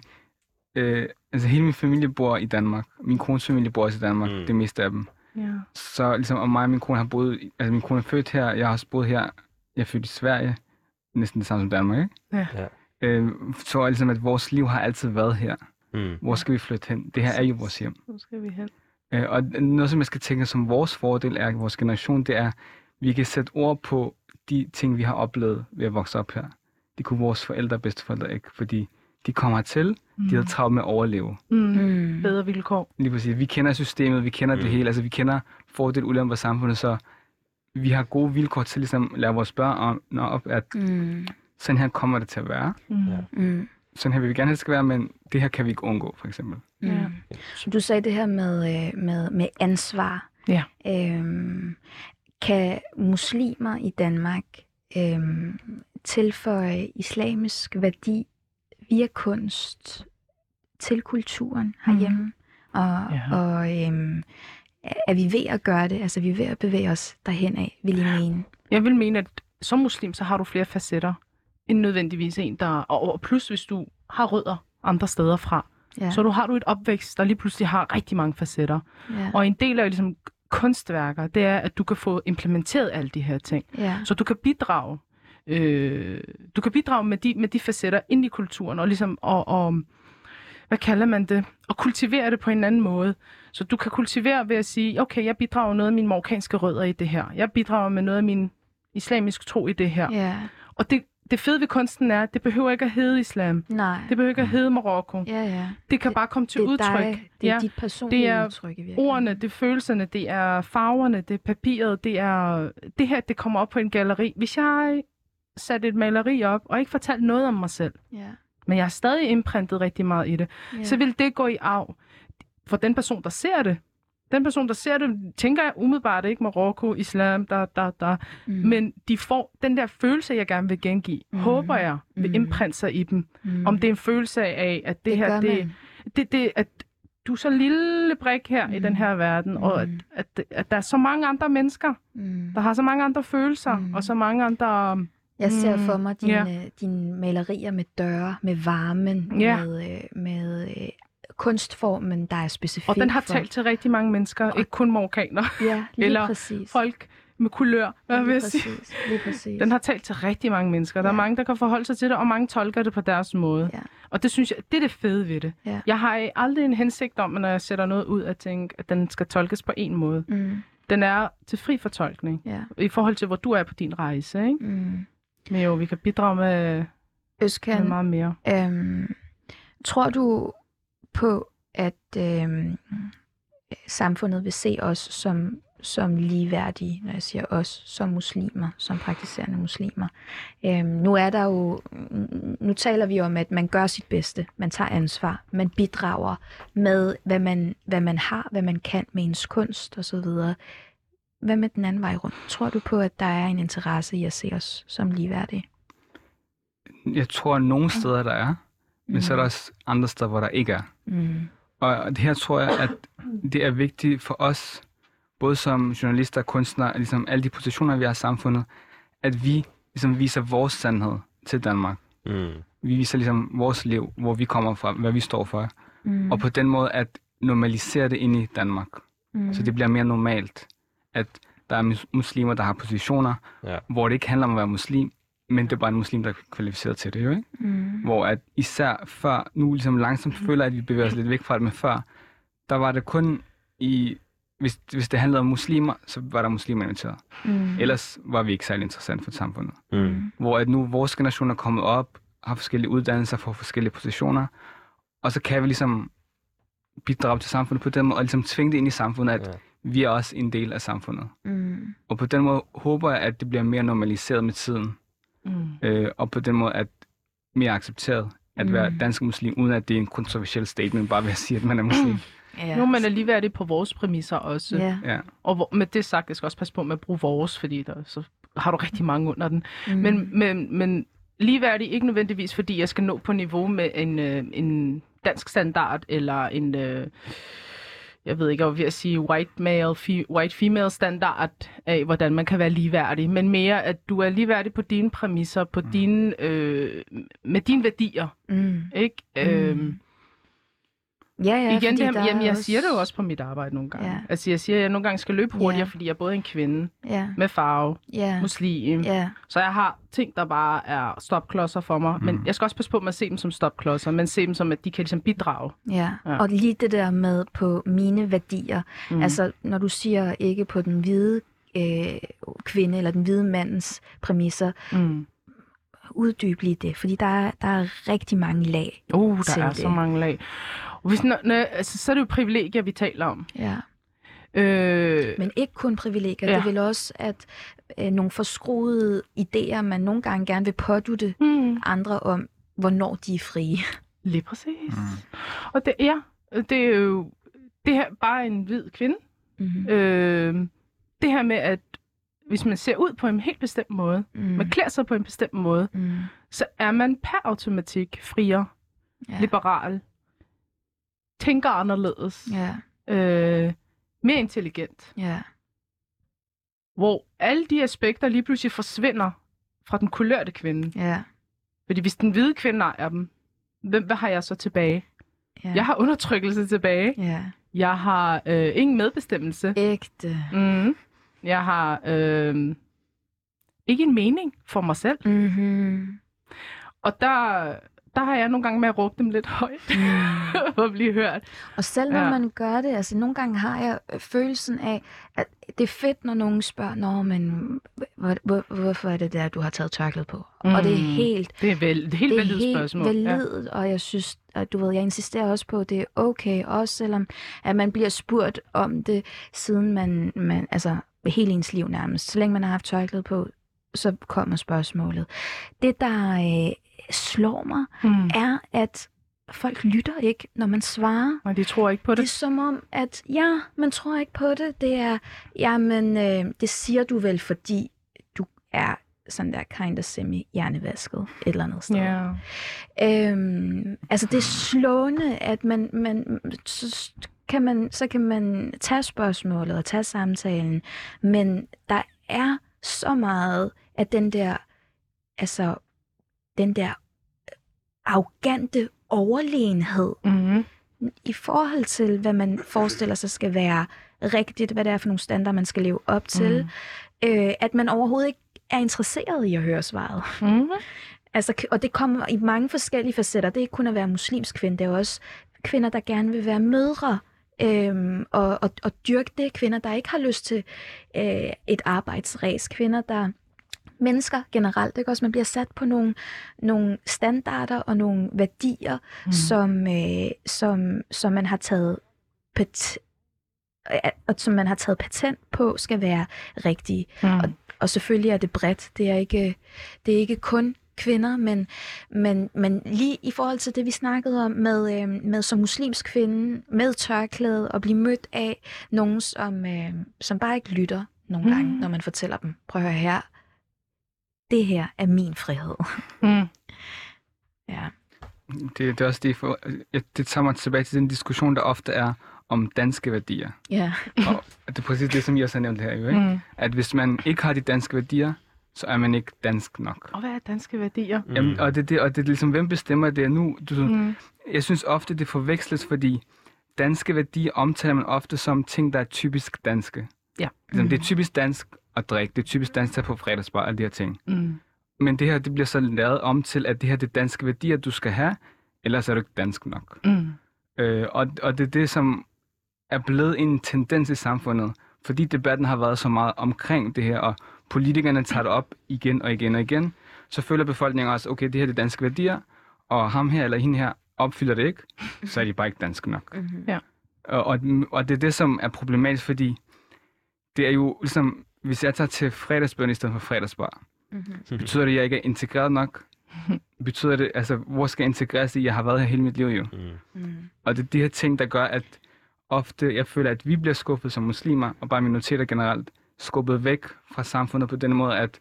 øh, altså hele min familie bor i Danmark. Min kones familie bor også i Danmark, mm. det meste af dem. Yeah. Så ligesom, og mig og min kone har boet, altså min kone er født her, jeg har også boet her, jeg er født i Sverige, næsten det samme som Danmark, ikke? Ja. ja. Øh, så ligesom, at vores liv har altid været her. Mm. Hvor skal vi flytte hen? Det her er jo vores hjem. Hvor skal vi hen? Øh, og noget, som jeg skal tænke som vores fordel er, vores generation, det er, at vi kan sætte ord på de ting, vi har oplevet ved at vokse op her. Det kunne vores forældre og bedsteforældre ikke, fordi de kommer hertil, mm. de havde travlt med at overleve. Mm. Mm. Bedre vilkår. Lige præcis. Vi kender systemet, vi kender mm. det hele, altså vi kender fordel og ulemper i samfundet, så vi har gode vilkår til ligesom, at lære vores børn op, at mm. sådan her kommer det til at være. Mm. Ja. Mm. Sådan her vil vi gerne helst skal være, men det her kan vi ikke undgå, for eksempel. Ja. Du sagde det her med, med, med ansvar. Ja. Øhm, kan muslimer i Danmark øhm, tilføje islamisk værdi via kunst til kulturen herhjemme? Mm. Og, ja. og øhm, er vi ved at gøre det? Altså, vi er ved at bevæge os derhen af, vil jeg mene. Jeg vil mene, at som muslim, så har du flere facetter. En nødvendigvis en, der... Og plus, hvis du har rødder andre steder fra, ja. Så du har du et opvækst, der lige pludselig har rigtig mange facetter. Ja. Og en del af ligesom, kunstværker, det er, at du kan få implementeret alle de her ting. Ja. Så du kan bidrage. Øh, du kan bidrage med de, med de facetter ind i kulturen, og ligesom... Og, og, hvad kalder man det? Og kultivere det på en anden måde. Så du kan kultivere ved at sige, okay, jeg bidrager noget af mine marokkanske rødder i det her. Jeg bidrager med noget af min islamisk tro i det her. Ja. Og det... Det fede ved kunsten er, at det behøver ikke at hedde islam. Nej. Det behøver ikke at hedde Marokko. Ja, ja. Det kan det, bare komme til det udtryk. Dig, det er ja, dit personlige det er udtryk. Det er ordene, det er følelserne, det er farverne, det er papiret, det er... Det her, det kommer op på en galleri. Hvis jeg satte et maleri op og ikke fortalte noget om mig selv, ja. Men jeg har stadig imprintet rigtig meget i det, ja. Så vil det gå i arv for den person, der ser det. Den person, der ser det, tænker jeg umiddelbart ikke Marokko, islam, da, da, da. Mm. Men de får den der følelse, jeg gerne vil gengive, mm. håber jeg, vil mm. imprinte sig i dem. Mm. Om det er en følelse af, at det, det her, det, det, det, at du er så lille brik her mm. i den her verden, mm. og at, at, at der er så mange andre mennesker, mm. der har så mange andre følelser, mm. og så mange andre... Um, jeg ser for mig dine, yeah. dine malerier med døre, med varmen, yeah. med... med kunstformen, der er specifik. Og den har talt til rigtig mange mennesker, og ikke kun marokkanere. Ja, eller præcis. Folk med kulør, hvad lige vil jeg præcis, sige. Lige præcis. Den har talt til rigtig mange mennesker. Der ja. er mange, der kan forholde sig til det, og mange tolker det på deres måde. Ja. Og det synes jeg, det er det fede ved det. Ja. Jeg har aldrig en hensigt om, når jeg sætter noget ud, at tænke, at den skal tolkes på en måde. Mm. Den er til fri fortolkning, ja. i forhold til, hvor du er på din rejse. Ikke? Mm. Men jo, vi kan bidrage med, Özcan, med meget mere. Øhm, tror du på, at øhm, samfundet vil se os som, som ligeværdige, når jeg siger os, som muslimer, som praktiserende muslimer? Øhm, nu er der jo, nu taler vi om, at man gør sit bedste, man tager ansvar, man bidrager med, hvad man, hvad man har, hvad man kan med ens kunst osv. Hvad med den anden vej rundt? Tror du på, at der er en interesse i at se os som ligeværdige? Jeg tror, at nogle steder, der er, men mm. så er der også andre steder, hvor der ikke er. Mm. Og det her tror jeg, at det er vigtigt for os, både som journalister og kunstnere, ligesom alle de positioner, vi har i samfundet, at vi ligesom viser vores sandhed til Danmark. Mm. Vi viser ligesom vores liv, hvor vi kommer fra, hvad vi står for. Mm. Og på den måde at normalisere det ind i Danmark. Mm. Så det bliver mere normalt, at der er muslimer, der har positioner, ja. hvor det ikke handler om at være muslim, men det er bare en muslim, der er kvalificeret til det, jo, ikke? Mm. Hvor at især før, nu ligesom langsomt føler, at vi bevæger os lidt væk fra det, men før, der var det kun i, hvis, hvis det handlede om muslimer, så var der muslimer inviteret. Mm. Ellers var vi ikke særlig interessant for samfundet. Mm. Hvor at nu vores generation er kommet op, har forskellige uddannelser, får forskellige positioner, og så kan vi ligesom bidrage til samfundet på den måde, og ligesom tvinge det ind i samfundet, at ja. vi er også en del af samfundet. Mm. Og på den måde håber jeg, at det bliver mere normaliseret med tiden. Mm. Øh, og på den måde at mere accepteret at mm. være dansk muslim, uden at det er en kontroversiel statement, bare ved at sige, at man er muslim. Yes. Nu man er ligeværdig på vores præmisser også. Yeah. Ja. Og hvor, med det sagt, jeg skal også passe på med at bruge vores, fordi der, så har du rigtig mange under den. Mm. Men, men, men ligeværdig ikke nødvendigvis, fordi jeg skal nå på niveau med en, øh, en dansk standard, eller en... Øh, jeg ved ikke, om jeg vil sige white male, fe- white female standard af, hvordan man kan være ligeværdig, men mere, at du er ligeværdig på dine præmisser, på mm. dine, øh, med dine værdier, mm. ikke? Mm. Øhm, ja, ja, igen, det, jamen, jeg også... siger det jo også på mit arbejde nogle gange. Ja. Altså, jeg siger, at jeg nogle gange skal løbe hurtigere, ja. fordi jeg er både en kvinde ja. med farve, ja. muslim, ja. så jeg har ting, der bare er stopklodser for mig, mm. men jeg skal også passe på med at se dem som stopklodser, men se dem som, at de kan ligesom bidrage. Ja, ja. Og lige det der med på mine værdier, mm. altså når du siger ikke på den hvide øh, kvinde eller den hvide mandens præmisser, mm. uddyb lige det, fordi der er, der er rigtig mange lag. Uh, der er det. Så mange lag. Hvis, når, når, altså, så er det jo privilegier, vi taler om. Ja. Øh, Men ikke kun privilegier. Ja. Det vil også, at øh, nogle forskruede idéer, man nogle gange gerne vil pådutte mm. andre om, hvornår de er frie. Lige præcis. Mm. Og det er, det er jo det her, bare en hvid kvinde. Mm-hmm. Øh, det her med, at hvis man ser ud på en helt bestemt måde, mm. man klæder sig på en bestemt måde, mm. så er man per automatik friere, ja. liberal, tænker anderledes, yeah. øh, mere intelligent. Yeah. Hvor alle de aspekter lige pludselig forsvinder fra den kulørte kvinde. Yeah. Fordi hvis den hvide kvinde ejer dem, hvem, hvad har jeg så tilbage? Yeah. Jeg har undertrykkelse tilbage. Yeah. Jeg har øh, ingen medbestemmelse. Ægte. Mm-hmm. Jeg har øh, ikke en mening for mig selv. Mm-hmm. Og der... Der har jeg nogle gange med at råbe dem lidt højt, for at blive hørt. Og selv når ja. man gør det, altså nogle gange har jeg følelsen af, at det er fedt, når nogen spørger, nå, men hvor, hvor, hvorfor er det der, du har taget tørklæde på? Mm. Og det er helt... Det er, vel, det er helt validt spørgsmål. Det er helt validt, ja. og jeg synes, at, du ved, jeg insisterer også på, at det er okay, også selvom at man bliver spurgt om det, siden man, man altså hele ens liv nærmest. Så længe man har haft tørklæde på, så kommer spørgsmålet. Det, der... Øh, slår mig, mm. er, at folk lytter ikke, når man svarer. Og de tror ikke på det. Det er som om, at ja, man tror ikke på det. Det er, jamen, øh, det siger du vel, fordi du er sådan der kind of semi-hjernevasket et eller andet sted. Yeah. Øhm, altså, det er slående, at man, man, så, kan man, så kan man tage spørgsmålet og tage samtalen, men der er så meget, at den der, altså, den der arrogante overlegenhed, mm-hmm. i forhold til, hvad man forestiller sig skal være rigtigt, hvad det er for nogle standarder, man skal leve op til, mm. øh, at man overhovedet ikke er interesseret i at høre svaret. Mm. Altså, og det kommer i mange forskellige facetter. Det er ikke kun at være muslimsk kvinde, det er også kvinder, der gerne vil være mødre, Øhm, og, og, og dyrke det. Kvinder, der ikke har lyst til øh, et arbejdsræs. Kvinder, der mennesker generelt, ikke? Også man bliver sat på nogle, nogle standarder og nogle værdier, mm. som, øh, som, som man har taget pat- og som man har taget patent på, skal være rigtige. Mm. Og, og selvfølgelig er det bredt. Det er ikke, det er ikke kun kvinder, men, men, men lige i forhold til det, vi snakkede om med, øh, med som muslimsk kvinde, med tørklæde og blive mødt af nogen, som, øh, som bare ikke lytter nogle mm. gange, når man fortæller dem, prøv at høre her, det her er min frihed. Mm. Ja. Det, det er også det, for, det tager mig tilbage til den diskussion, der ofte er om danske værdier. Yeah. Og det er præcis det, som I også har nævnt her, jo, ikke? Mm. At hvis man ikke har de danske værdier, så er man ikke dansk nok. Og hvad er danske værdier? Mm. Jamen, og det, det, og det er ligesom, hvem bestemmer det nu? Du, mm. Jeg synes ofte, det forveksles, fordi danske værdier omtaler man ofte som ting, der er typisk danske. Ja. Mm. Det er typisk dansk at drikke, det er typisk dansk at få fredagsbar og de her ting. Mm. Men det her, det bliver så lavet om til, at det her, det er danske værdier, du skal have, ellers er du ikke dansk nok. Mm. Øh, og, og det er det, som er blevet en tendens i samfundet, fordi debatten har været så meget omkring det her, og politikerne tager det op igen og igen og igen, så føler befolkningen også, okay, det her er de danske værdier, og ham her eller hende her opfylder det ikke, så er de bare ikke danske nok. Mm-hmm. Ja. Og, og, og det er det, som er problematisk, fordi det er jo ligesom, hvis jeg tager til fredagsbøn i stedet for fredagsbar, mm-hmm. betyder det, at jeg ikke er integreret nok? Betyder det, altså, hvor skal jeg integreres i? Jeg har været her hele mit liv jo. Mm. Og det er de her ting, der gør, at ofte jeg føler, at vi bliver skuffet som muslimer, og bare minoriteter generelt, skubbet væk fra samfundet på den måde, at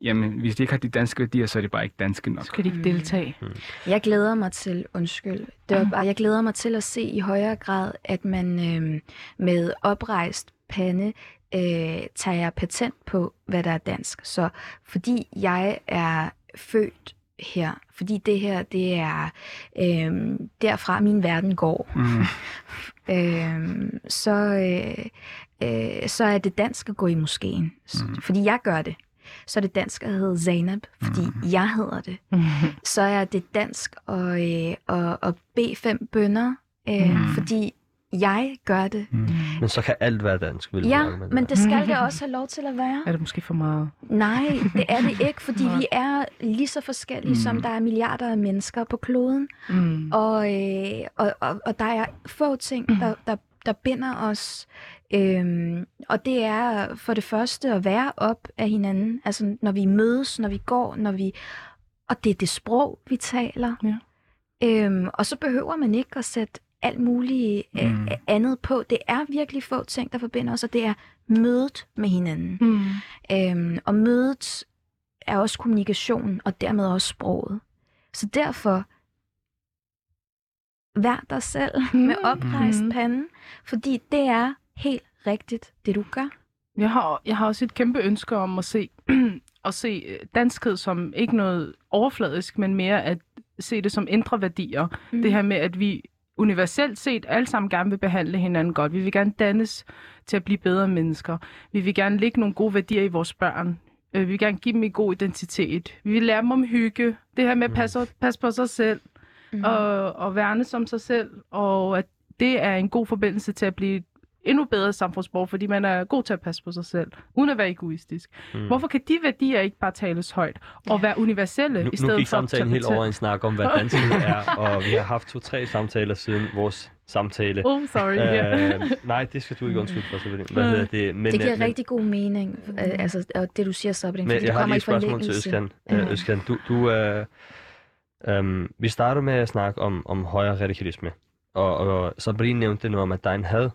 jamen, hvis de ikke har de danske værdier, så er de bare ikke danske nok. Så kan de ikke deltage. Mm. Jeg glæder mig til, undskyld, det var bare, jeg glæder mig til at se i højere grad, at man øh, med oprejst pande øh, tager patent på, hvad der er dansk. Så fordi jeg er født her, fordi det her, det er øh, derfra min verden går, mm. øh, så øh, Øh, så er det dansk at gå i moskeen, mm. fordi jeg gør det. Så er det dansk at hedde Zainab, fordi mm. jeg hedder det. Mm. Så er det dansk at, øh, at, at bede fem bønner, øh, mm. fordi jeg gør det. Mm. Men så kan alt være dansk, vil ja, man men det skal det også have lov til at være. Er det måske for meget? Nej, det er det ikke, fordi vi er lige så forskellige, mm. som der er milliarder af mennesker på kloden. Mm. Og, øh, og, og, og der er få ting, der, der, der binder os. Øhm, og det er for det første at være op af hinanden, altså når vi mødes, når vi går, når vi og det er det sprog, vi taler. Ja. Øhm, og så behøver man ikke at sætte alt muligt øh, mm. andet på. Det er virkelig få ting, der forbinder os, og det er mødet med hinanden. Mm. Øhm, og mødet er også kommunikation, og dermed også sproget. Så derfor vær dig selv med oprejst mm. panden, fordi det er helt rigtigt, det du gør. Jeg har, jeg har også et kæmpe ønske om at se, at se danskhed som ikke noget overfladisk, men mere at se det som indre værdier. Mm. Det her med, at vi universelt set alle sammen gerne vil behandle hinanden godt. Vi vil gerne dannes til at blive bedre mennesker. Vi vil gerne lægge nogle gode værdier i vores børn. Vi vil gerne give dem en god identitet. Vi vil lære dem om hygge. Det her med at passe, passe på sig selv mm. og, og værne som sig selv. Og at det er en god forbindelse til at blive endnu bedre samfundsborg, fordi man er god til at passe på sig selv, uden at være egoistisk. Mm. Hvorfor kan de værdier ikke bare tales højt og være universelle nu, i stedet for... Nu gik samtalen helt over en snak om, hvad danskhed er, og vi har haft to-tre samtaler siden vores samtale. Oh, sorry. Yeah. Øh, nej, det skal du ikke undskylde for, Sabrine. Det, men, det giver men, rigtig god mening, øh, altså, og det du siger, Sabrine, fordi det kommer i forlængelse. Jeg har lige et spørgsmål til Özcan. Øh, Özcan, du, du, øh, øh, vi starter med at snakke om, om højere radikalisme, og, og Sabrine nævnte noget om, at der er en had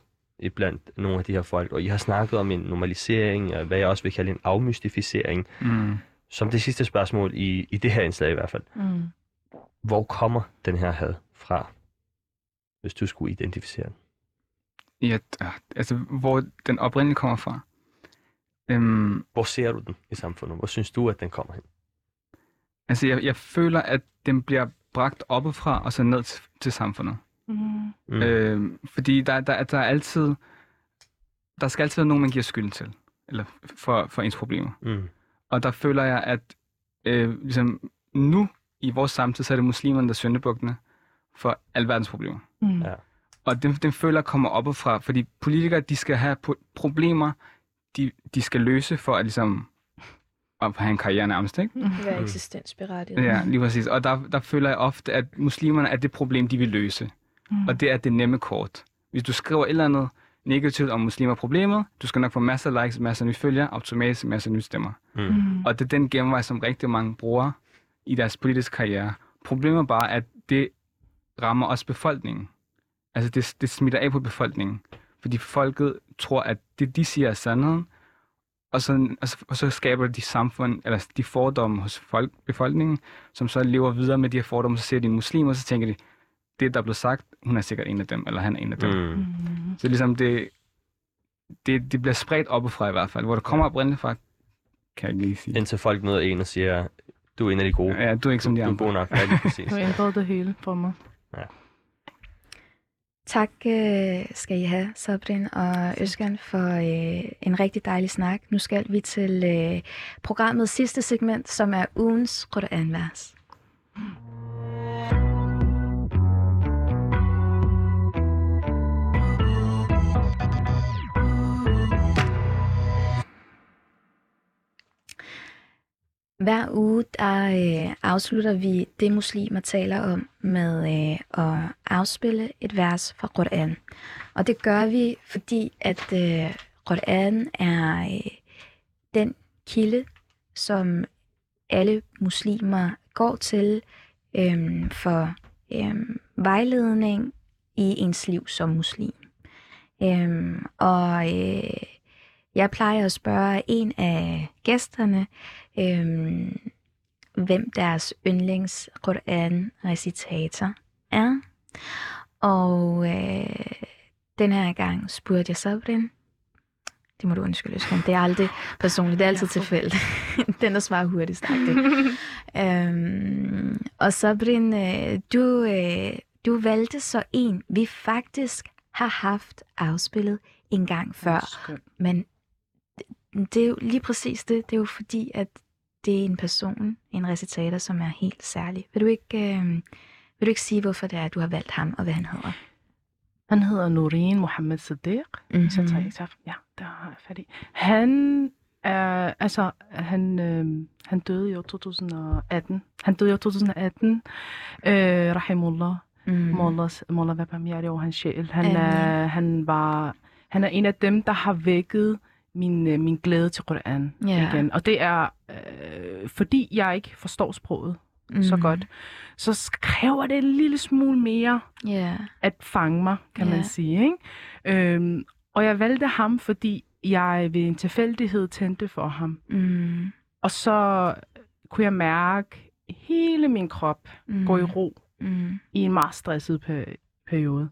blandt nogle af de her folk, og I har snakket om en normalisering, og hvad jeg også vil kalde en afmystificering, mm. som det sidste spørgsmål i, i det her indslag i hvert fald. Mm. Hvor kommer den her had fra, hvis du skulle identificere den? Ja, altså, hvor den oprindeligt kommer fra. Øhm, hvor ser du den i samfundet? Hvor synes du, at den kommer hen? Altså, jeg, jeg føler, at den bliver bragt oppefra og så ned til, til samfundet. Mm. Øh, fordi der, der, der er altid, der skal altid være nogen, man giver skylden til, eller for, for ens problemer. Mm. Og der føler jeg, at øh, ligesom nu i vores samtid, så er det muslimerne, der er syndebukkene for alverdens problemer. Mm. Ja. Og den, den føler kommer op og fra, fordi politikere, de skal have problemer, de, de skal løse for at ligesom at have en karriere nærmest, ikke? Mm. Være eksistensberettiget. Ja, lige præcis. Og der, der føler jeg ofte, at muslimerne er det problem, de vil løse. Mm. Og det er det nemme kort. Hvis du skriver et eller andet negativt om muslimer problemet, du skal nok få masser af likes, masser af nye følger, automatisk masser af nye stemmer. Mm. Mm. Og det er den gennemvej, som rigtig mange bruger i deres politiske karriere. Problemet er bare, at det rammer også befolkningen. Altså det, det smitter af på befolkningen. Fordi folket tror, at det de siger er sandheden, og så, og så, og så skaber de samfund, eller de fordomme hos folk, befolkningen, som så lever videre med de her fordomme, så ser de muslimer, og så tænker de, det, der blev sagt, hun er sikkert en af dem, eller han er en af dem. Mm. Så ligesom det, det, det bliver spredt oppefra i hvert fald. Hvor det kommer oprindeligt fra, kan jeg ikke lige sige. Indtil folk møder en og siger, du er en af de gode. Ja, du er ikke som de andre. Du er god nok, rigtig præcis. Du ændrede det hele for mig. Ja. Tak øh, skal I have, Sabrine og Özcan, for øh, en rigtig dejlig snak. Nu skal vi til øh, programmets sidste segment, som er ugens Qur'an-vers. Hver uge der øh, afslutter vi det, muslimer taler om, med øh, at afspille et vers fra Qur'an. Og det gør vi, fordi at øh, Qur'an er øh, den kilde, som alle muslimer går til øh, for øh, vejledning i ens liv som muslim. Øh, og øh, jeg plejer at spørge en af gæsterne, Øhm, hvem deres yndlings Qur'an-recitator er. Og øh, den her gang spurgte jeg Sabrine. Det må du undskylde, Özcan. Det er aldrig personligt. Det er altid tilfældigt. Den, der svarer hurtigst. øhm, og Sabrine, du, øh, du valgte så en, vi faktisk har haft afspillet en gang før. Men det er jo lige præcis det. Det er jo fordi, at det er en person, en recitator, som er helt særlig. Vil du ikke, øh, vil du ikke sige, hvorfor det er, at du har valgt ham, og hvad han hedder? Han hedder Nourin Muhammed Sadiq. Mm-hmm. Så tager jeg ikke ja, der har jeg fat i. Han, er, altså, han, øh, han døde i år to tusind og atten. Han døde i år to tusind og atten. Øh, Rahimullah. Mållah var barmhjertig over hans sjæl. Han, er, han, var, han er en af dem, der har vækket Min, min glæde til Qur'an yeah. igen. Og det er, øh, fordi jeg ikke forstår sproget mm. så godt, så kræver det en lille smule mere yeah. at fange mig, kan yeah. man sige. Ikke? Øhm, og jeg valgte ham, fordi jeg ved en tilfældighed tændte for ham. Mm. Og så kunne jeg mærke hele min krop mm. gå i ro mm. i en meget stresset periode.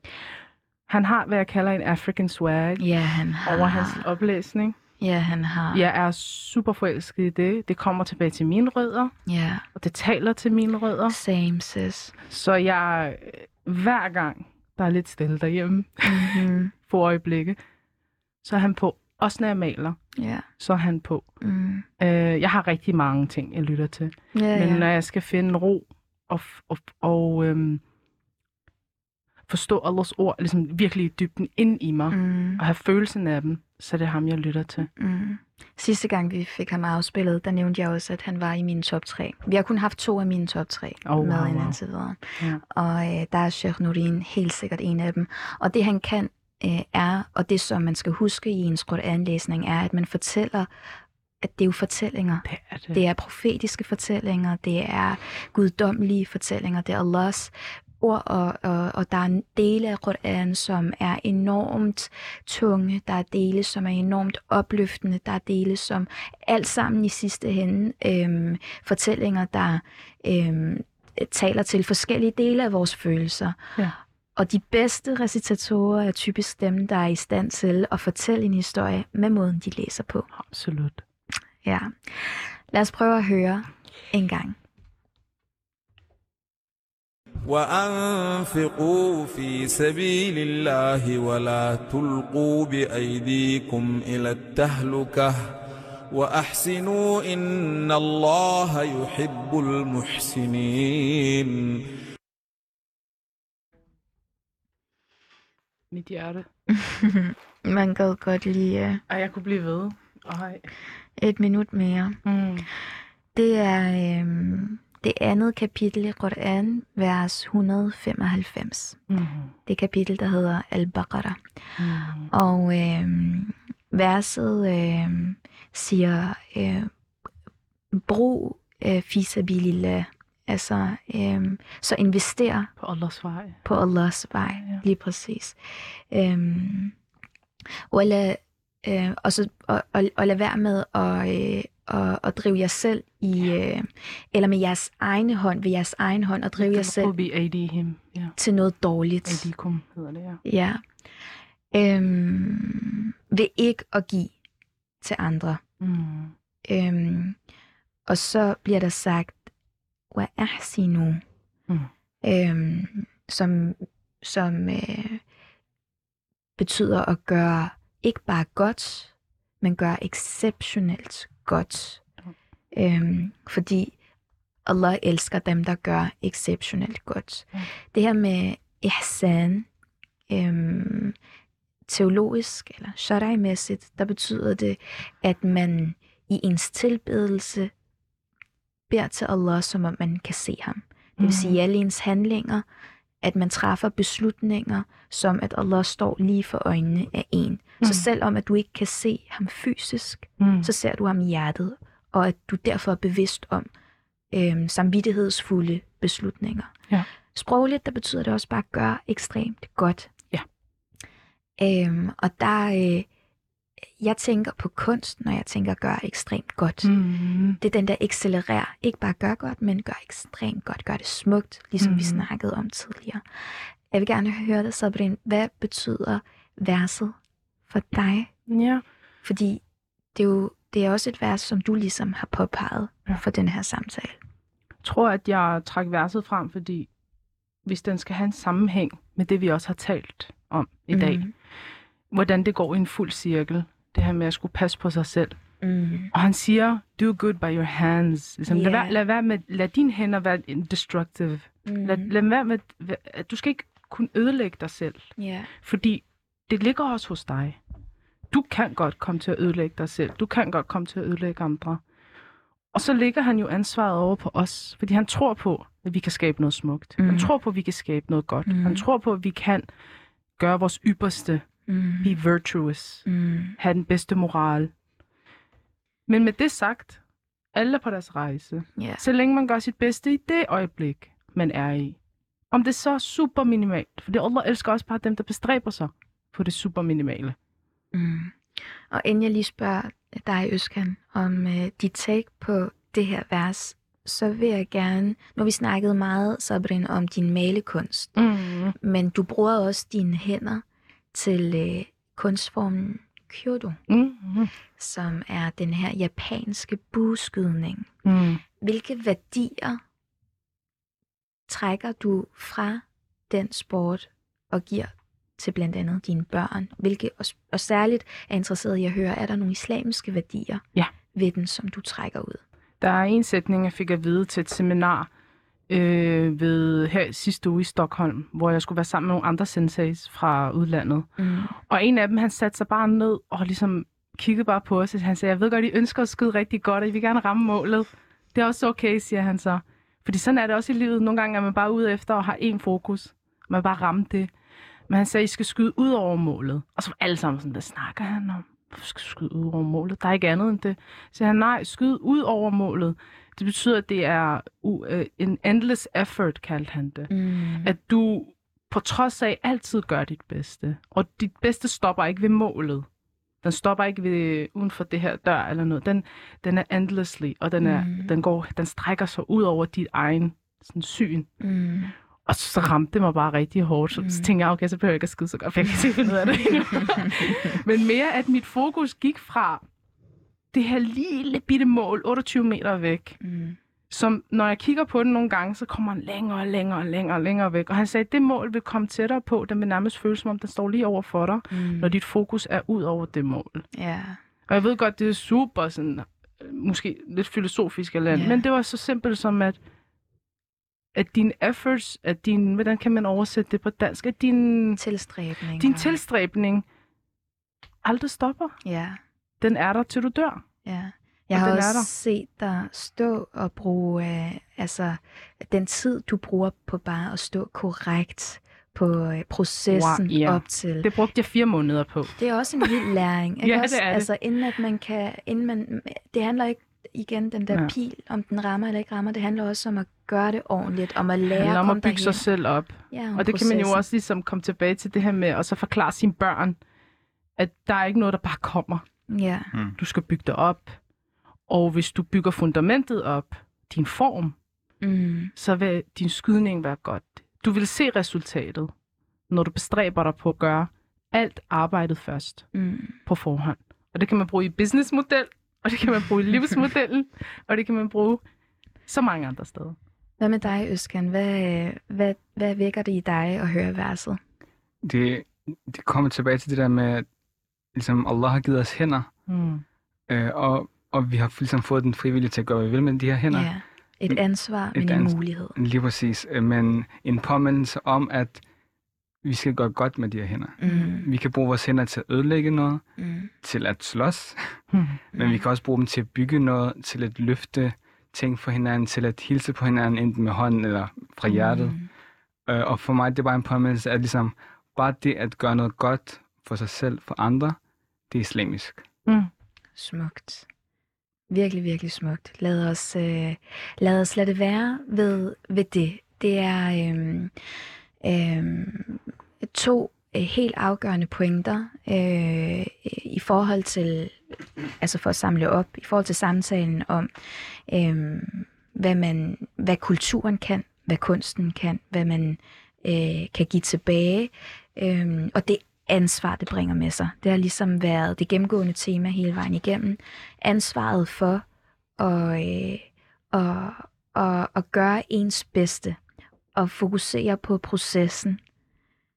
Han har, hvad jeg kalder en African swag ja, han har. over hans oplæsning. Ja, han har. Jeg er super forelsket i det. Det kommer tilbage til mine rødder. Ja. Og det taler til mine rødder. Same, sis. Så jeg, hver gang, der er lidt stille derhjemme, mm-hmm. for øjeblikke, så er han på. Også når jeg maler, yeah. så er han på. Mm. Øh, jeg har rigtig mange ting, jeg lytter til. Yeah, Men yeah. når jeg skal finde ro og... og, og øhm, forstå Allahs ord ligesom virkelig i dybden ind i mig, mm. og have følelsen af dem, så det er ham, jeg lytter til. Mm. Sidste gang, vi fik ham afspillet, der nævnte jeg også, at han var i mine top tre. Vi har kun haft to af mine top tre oh, med wow, wow. en tid videre. Ja. Og øh, der er Sheikh Nourin helt sikkert en af dem. Og det, han kan, øh, er, og det, som man skal huske i ens Qur'an-læsning, er, at man fortæller, at det er jo fortællinger. Det er, det. Det er profetiske fortællinger, det er guddommelige fortællinger, det er Allahs ord, og, og, og der er dele af Qur'an, som er enormt tunge, der er dele, som er enormt opløftende, der er dele, som alt sammen i sidste hende øhm, fortællinger, der øhm, taler til forskellige dele af vores følelser. Ja. Og de bedste recitatorer er typisk dem, der er i stand til at fortælle en historie med måden, de læser på. Absolut. Ja. Lad os prøve at høre en gang. وأنفقوا في سبيل الله ولا تلقوا بأيديكم إلى التهلكة وأحسنوا إن الله يحب المحسنين. Mit hjerte. Man kan godt lide... Og jeg kunne blive ved. Oh, et minut mere. Mm. Det er øhm, det andet kapitel i Koran, vers et hundrede femoghalvfems. Mm. Det kapitel, der hedder Al-Baqarah. Mm. Og øhm, verset øhm, siger, øh, brug øh, fisabilillah. Altså, øhm, så investere på Allahs vej. På Allahs vej, ja. Lige præcis. Øhm, og, lad, øh, og, så, og, og, og lad være med at, øh, og, at drive jer selv i, ja. øh, eller med jeres egne hånd, ved jeres egen hånd, og drive jer selv ja. Til noget dårligt. Adikum hedder det, ja. ja. Øhm, ved ikke at give til andre. Mm. Øhm, og så bliver der sagt, Wa ahsinu, mm. øhm, som, som øh, betyder at gøre ikke bare godt, men gøre exceptionelt godt. Mm. Øhm, fordi Allah elsker dem, der gør exceptionelt godt. Mm. Det her med ihsan, øhm, teologisk eller sharaimæssigt, der betyder det, at man i ens tilbedelse beder til Allah, som om man kan se ham. Det vil sige, i alle ens handlinger, at man træffer beslutninger, som at Allah står lige for øjnene af en. Mm. Så selvom at du ikke kan se ham fysisk, mm. så ser du ham i hjertet, og at du derfor er bevidst om øh, samvittighedsfulde beslutninger. Ja. Sprogligt, der betyder det også bare at gøre ekstremt godt. Ja. Øhm, og der... Øh, Jeg tænker på kunst, når jeg tænker at gøre ekstremt godt. Mm. Det er den, der accelererer. Ikke bare gør godt, men gør ekstremt godt. Gør det smukt, ligesom mm. vi snakkede om tidligere. Jeg vil gerne høre dig, Sabrine. Hvad betyder verset for dig? Ja. Fordi det er jo det er også et vers, som du ligesom har påpeget ja. For den her samtale. Jeg tror, at jeg trækker verset frem, fordi hvis den skal have en sammenhæng med det, vi også har talt om i mm. dag, hvordan det går i en fuld cirkel. Det her med at skulle passe på sig selv. Mm. Og han siger, do good by your hands. Ligesom, yeah. lad, være, lad, være med, lad dine hænder være destructive. Mm. Lad, lad være med, at du skal ikke kun ødelægge dig selv. Yeah. Fordi det ligger også hos dig. Du kan godt komme til at ødelægge dig selv. Du kan godt komme til at ødelægge andre. Og så ligger han jo ansvaret over på os. Fordi han tror på, at vi kan skabe noget smukt. Mm. Han tror på, at vi kan skabe noget godt. Mm. Han tror på, at vi kan gøre vores ypperste. Mm. Be virtuous. Mm. Have den bedste moral. Men med det sagt, alle er på deres rejse. Yeah. Så længe man gør sit bedste i det øjeblik, man er i. Om det så er super minimalt. For det Allah elsker også bare dem, der bestræber sig på det super minimale. Mm. Og inden jeg lige spørger dig, Özcan, om uh, dit take på det her vers, så vil jeg gerne, nu vi snakkede meget, Sabrine, om din malekunst. Mm. Men du bruger også dine hænder til øh, kunstformen Kyodo, mm-hmm. som er den her japanske bueskydning. Mm. Hvilke værdier trækker du fra den sport og giver til blandt andet dine børn? Hvilke, og, og særligt er interesseret i at høre, er der nogle islamiske værdier ja. Ved den, som du trækker ud? Der er en sætning, jeg fik at vide til et seminar, Øh, ved her sidste uge i Stockholm, hvor jeg skulle være sammen med nogle andre senseis fra udlandet. Mm. Og en af dem, han satte sig bare ned og ligesom kiggede bare på os. Han sagde, jeg ved godt, I ønsker at skyde rigtig godt, og I vil gerne ramme målet. Det er også okay, siger han så. Fordi sådan er det også i livet. Nogle gange er man bare ude efter og har én fokus. Man bare ramme det. Men han sagde, I skal skyde ud over målet. Og så var alle sammen sådan, hvad snakker han om? Hvorfor skal du skyde ud over målet? Der er ikke andet end det. Så han, nej, skyd ud over målet. Det betyder, at det er u- en endless effort, kaldte han det. Mm. At du på trods af altid gør dit bedste. Og dit bedste stopper ikke ved målet. Den stopper ikke ved, uden for det her dør eller noget. Den, den er endlessly, og den, er, mm. den, går, den strækker sig ud over dit egen sådan, syn. Mm. Og så ramte det mig bare rigtig hårdt. Så, mm. så tænkte jeg, okay, så behøver jeg ikke at skide så godt, for jeg kan se noget af det endnu. Men mere, at mit fokus gik fra det her lille bitte mål, otteogtyve meter væk, mm. som når jeg kigger på den nogle gange, så kommer han længere og længere og længere, længere væk. Og han sagde, at det mål vil komme tættere på, den vil nærmest føles som om, den står lige over for dig, mm. når dit fokus er ud over det mål. Yeah. Og jeg ved godt, det er super sådan, måske lidt filosofisk eller andet, yeah. men det var så simpelt som, at at dine efforts, at din, hvordan kan man oversætte det på dansk, at din tilstræbning, din tilstræbning aldrig stopper. Yeah. Den er der, til du dør. Yeah. Jeg har også set dig stå og bruge, øh, altså den tid, du bruger på bare at stå korrekt på øh, processen wow, yeah. op til. Det brugte jeg fire måneder på. Det er også en vild læring. Ikke? ja, også, det er det. Altså inden at man kan, inden man, det handler ikke igen den der ja. pil, om den rammer eller ikke rammer, det handler også om at gøre det ordentligt, om at lære om, om at bygge derhen. sig selv op. Ja, og det processen. Kan man jo også ligesom komme tilbage til det her med, og så forklare sine børn, at der er ikke noget, der bare kommer. Ja. Mm. Du skal bygge dig op. Og hvis du bygger fundamentet op, din form, mm. så vil din skydning være godt. Du vil se resultatet, når du bestræber dig på at gøre alt arbejdet først mm. på forhånd. Og det kan man bruge i businessmodel, og det kan man bruge i livsmodellen, og det kan man bruge så mange andre steder. Hvad med dig, Özcan? Hvad, hvad, hvad vækker det i dig at høre verset? Det, det kommer tilbage til det der med, at ligesom Allah har givet os hænder, mm. øh, og og vi har ligesom fået den frivillige til at gøre, hvad vi vil med de her hænder. Ja, et ansvar, men en mulighed. Lige præcis, men en påmindelse om, at vi skal gøre godt med de her hænder. Mm. Vi kan bruge vores hænder til at ødelægge noget, mm. til at slås, mm. men vi kan også bruge dem til at bygge noget, til at løfte ting for hinanden, til at hilse på hinanden, enten med hånden eller fra hjertet. Mm. Og for mig, det er bare en påmindelse, at ligesom bare det at gøre noget godt for sig selv, for andre, det er islamisk. Mm. Smukt. Virkelig, virkelig smukt. Lad os, øh, lad os lade det være ved, ved det. Det er øh, øh, to øh, helt afgørende pointer øh, i forhold til, altså for at samle op, i forhold til samtalen om, øh, hvad, man, hvad kulturen kan, hvad kunsten kan, hvad man øh, kan give tilbage, øh, og det ansvar, det bringer med sig. Det har ligesom været det gennemgående tema hele vejen igennem. Ansvaret for at, øh, at, at, at gøre ens bedste og fokusere på processen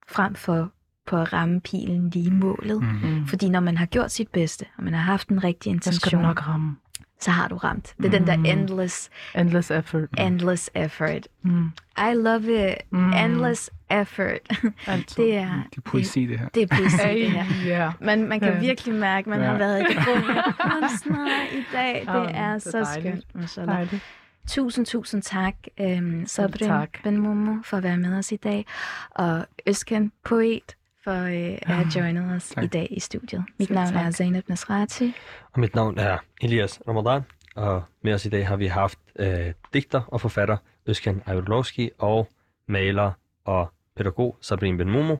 frem for på at ramme pilen lige målet. Mm-hmm. Fordi når man har gjort sit bedste, og man har haft den rigtige intention, så har du ramt. Det er mm. den der endless... Endless effort. Endless effort. Mm. I love it. Mm. Endless effort. Altså, det er... Det er poesi, det her. Det er poesi, hey, det her. Yeah. Man, man kan yeah. virkelig mærke, man yeah. har været i det rummet i dag. Det oh, er så dejligt. Skønt. Dejligt. Tusind, tusind tak, øhm, Sabrine Benmoumou, for at være med os i dag. Og Özcan, poet, for øh, at have joinet os tak. I dag i studiet. Mit Selv navn tak. Er Zainab Nasrati. Og mit navn er Elias Ramadan. Og med os i dag har vi haft øh, digter og forfatter Özcan Ajrulovski og maler og pædagog Sabrine Benmoumou.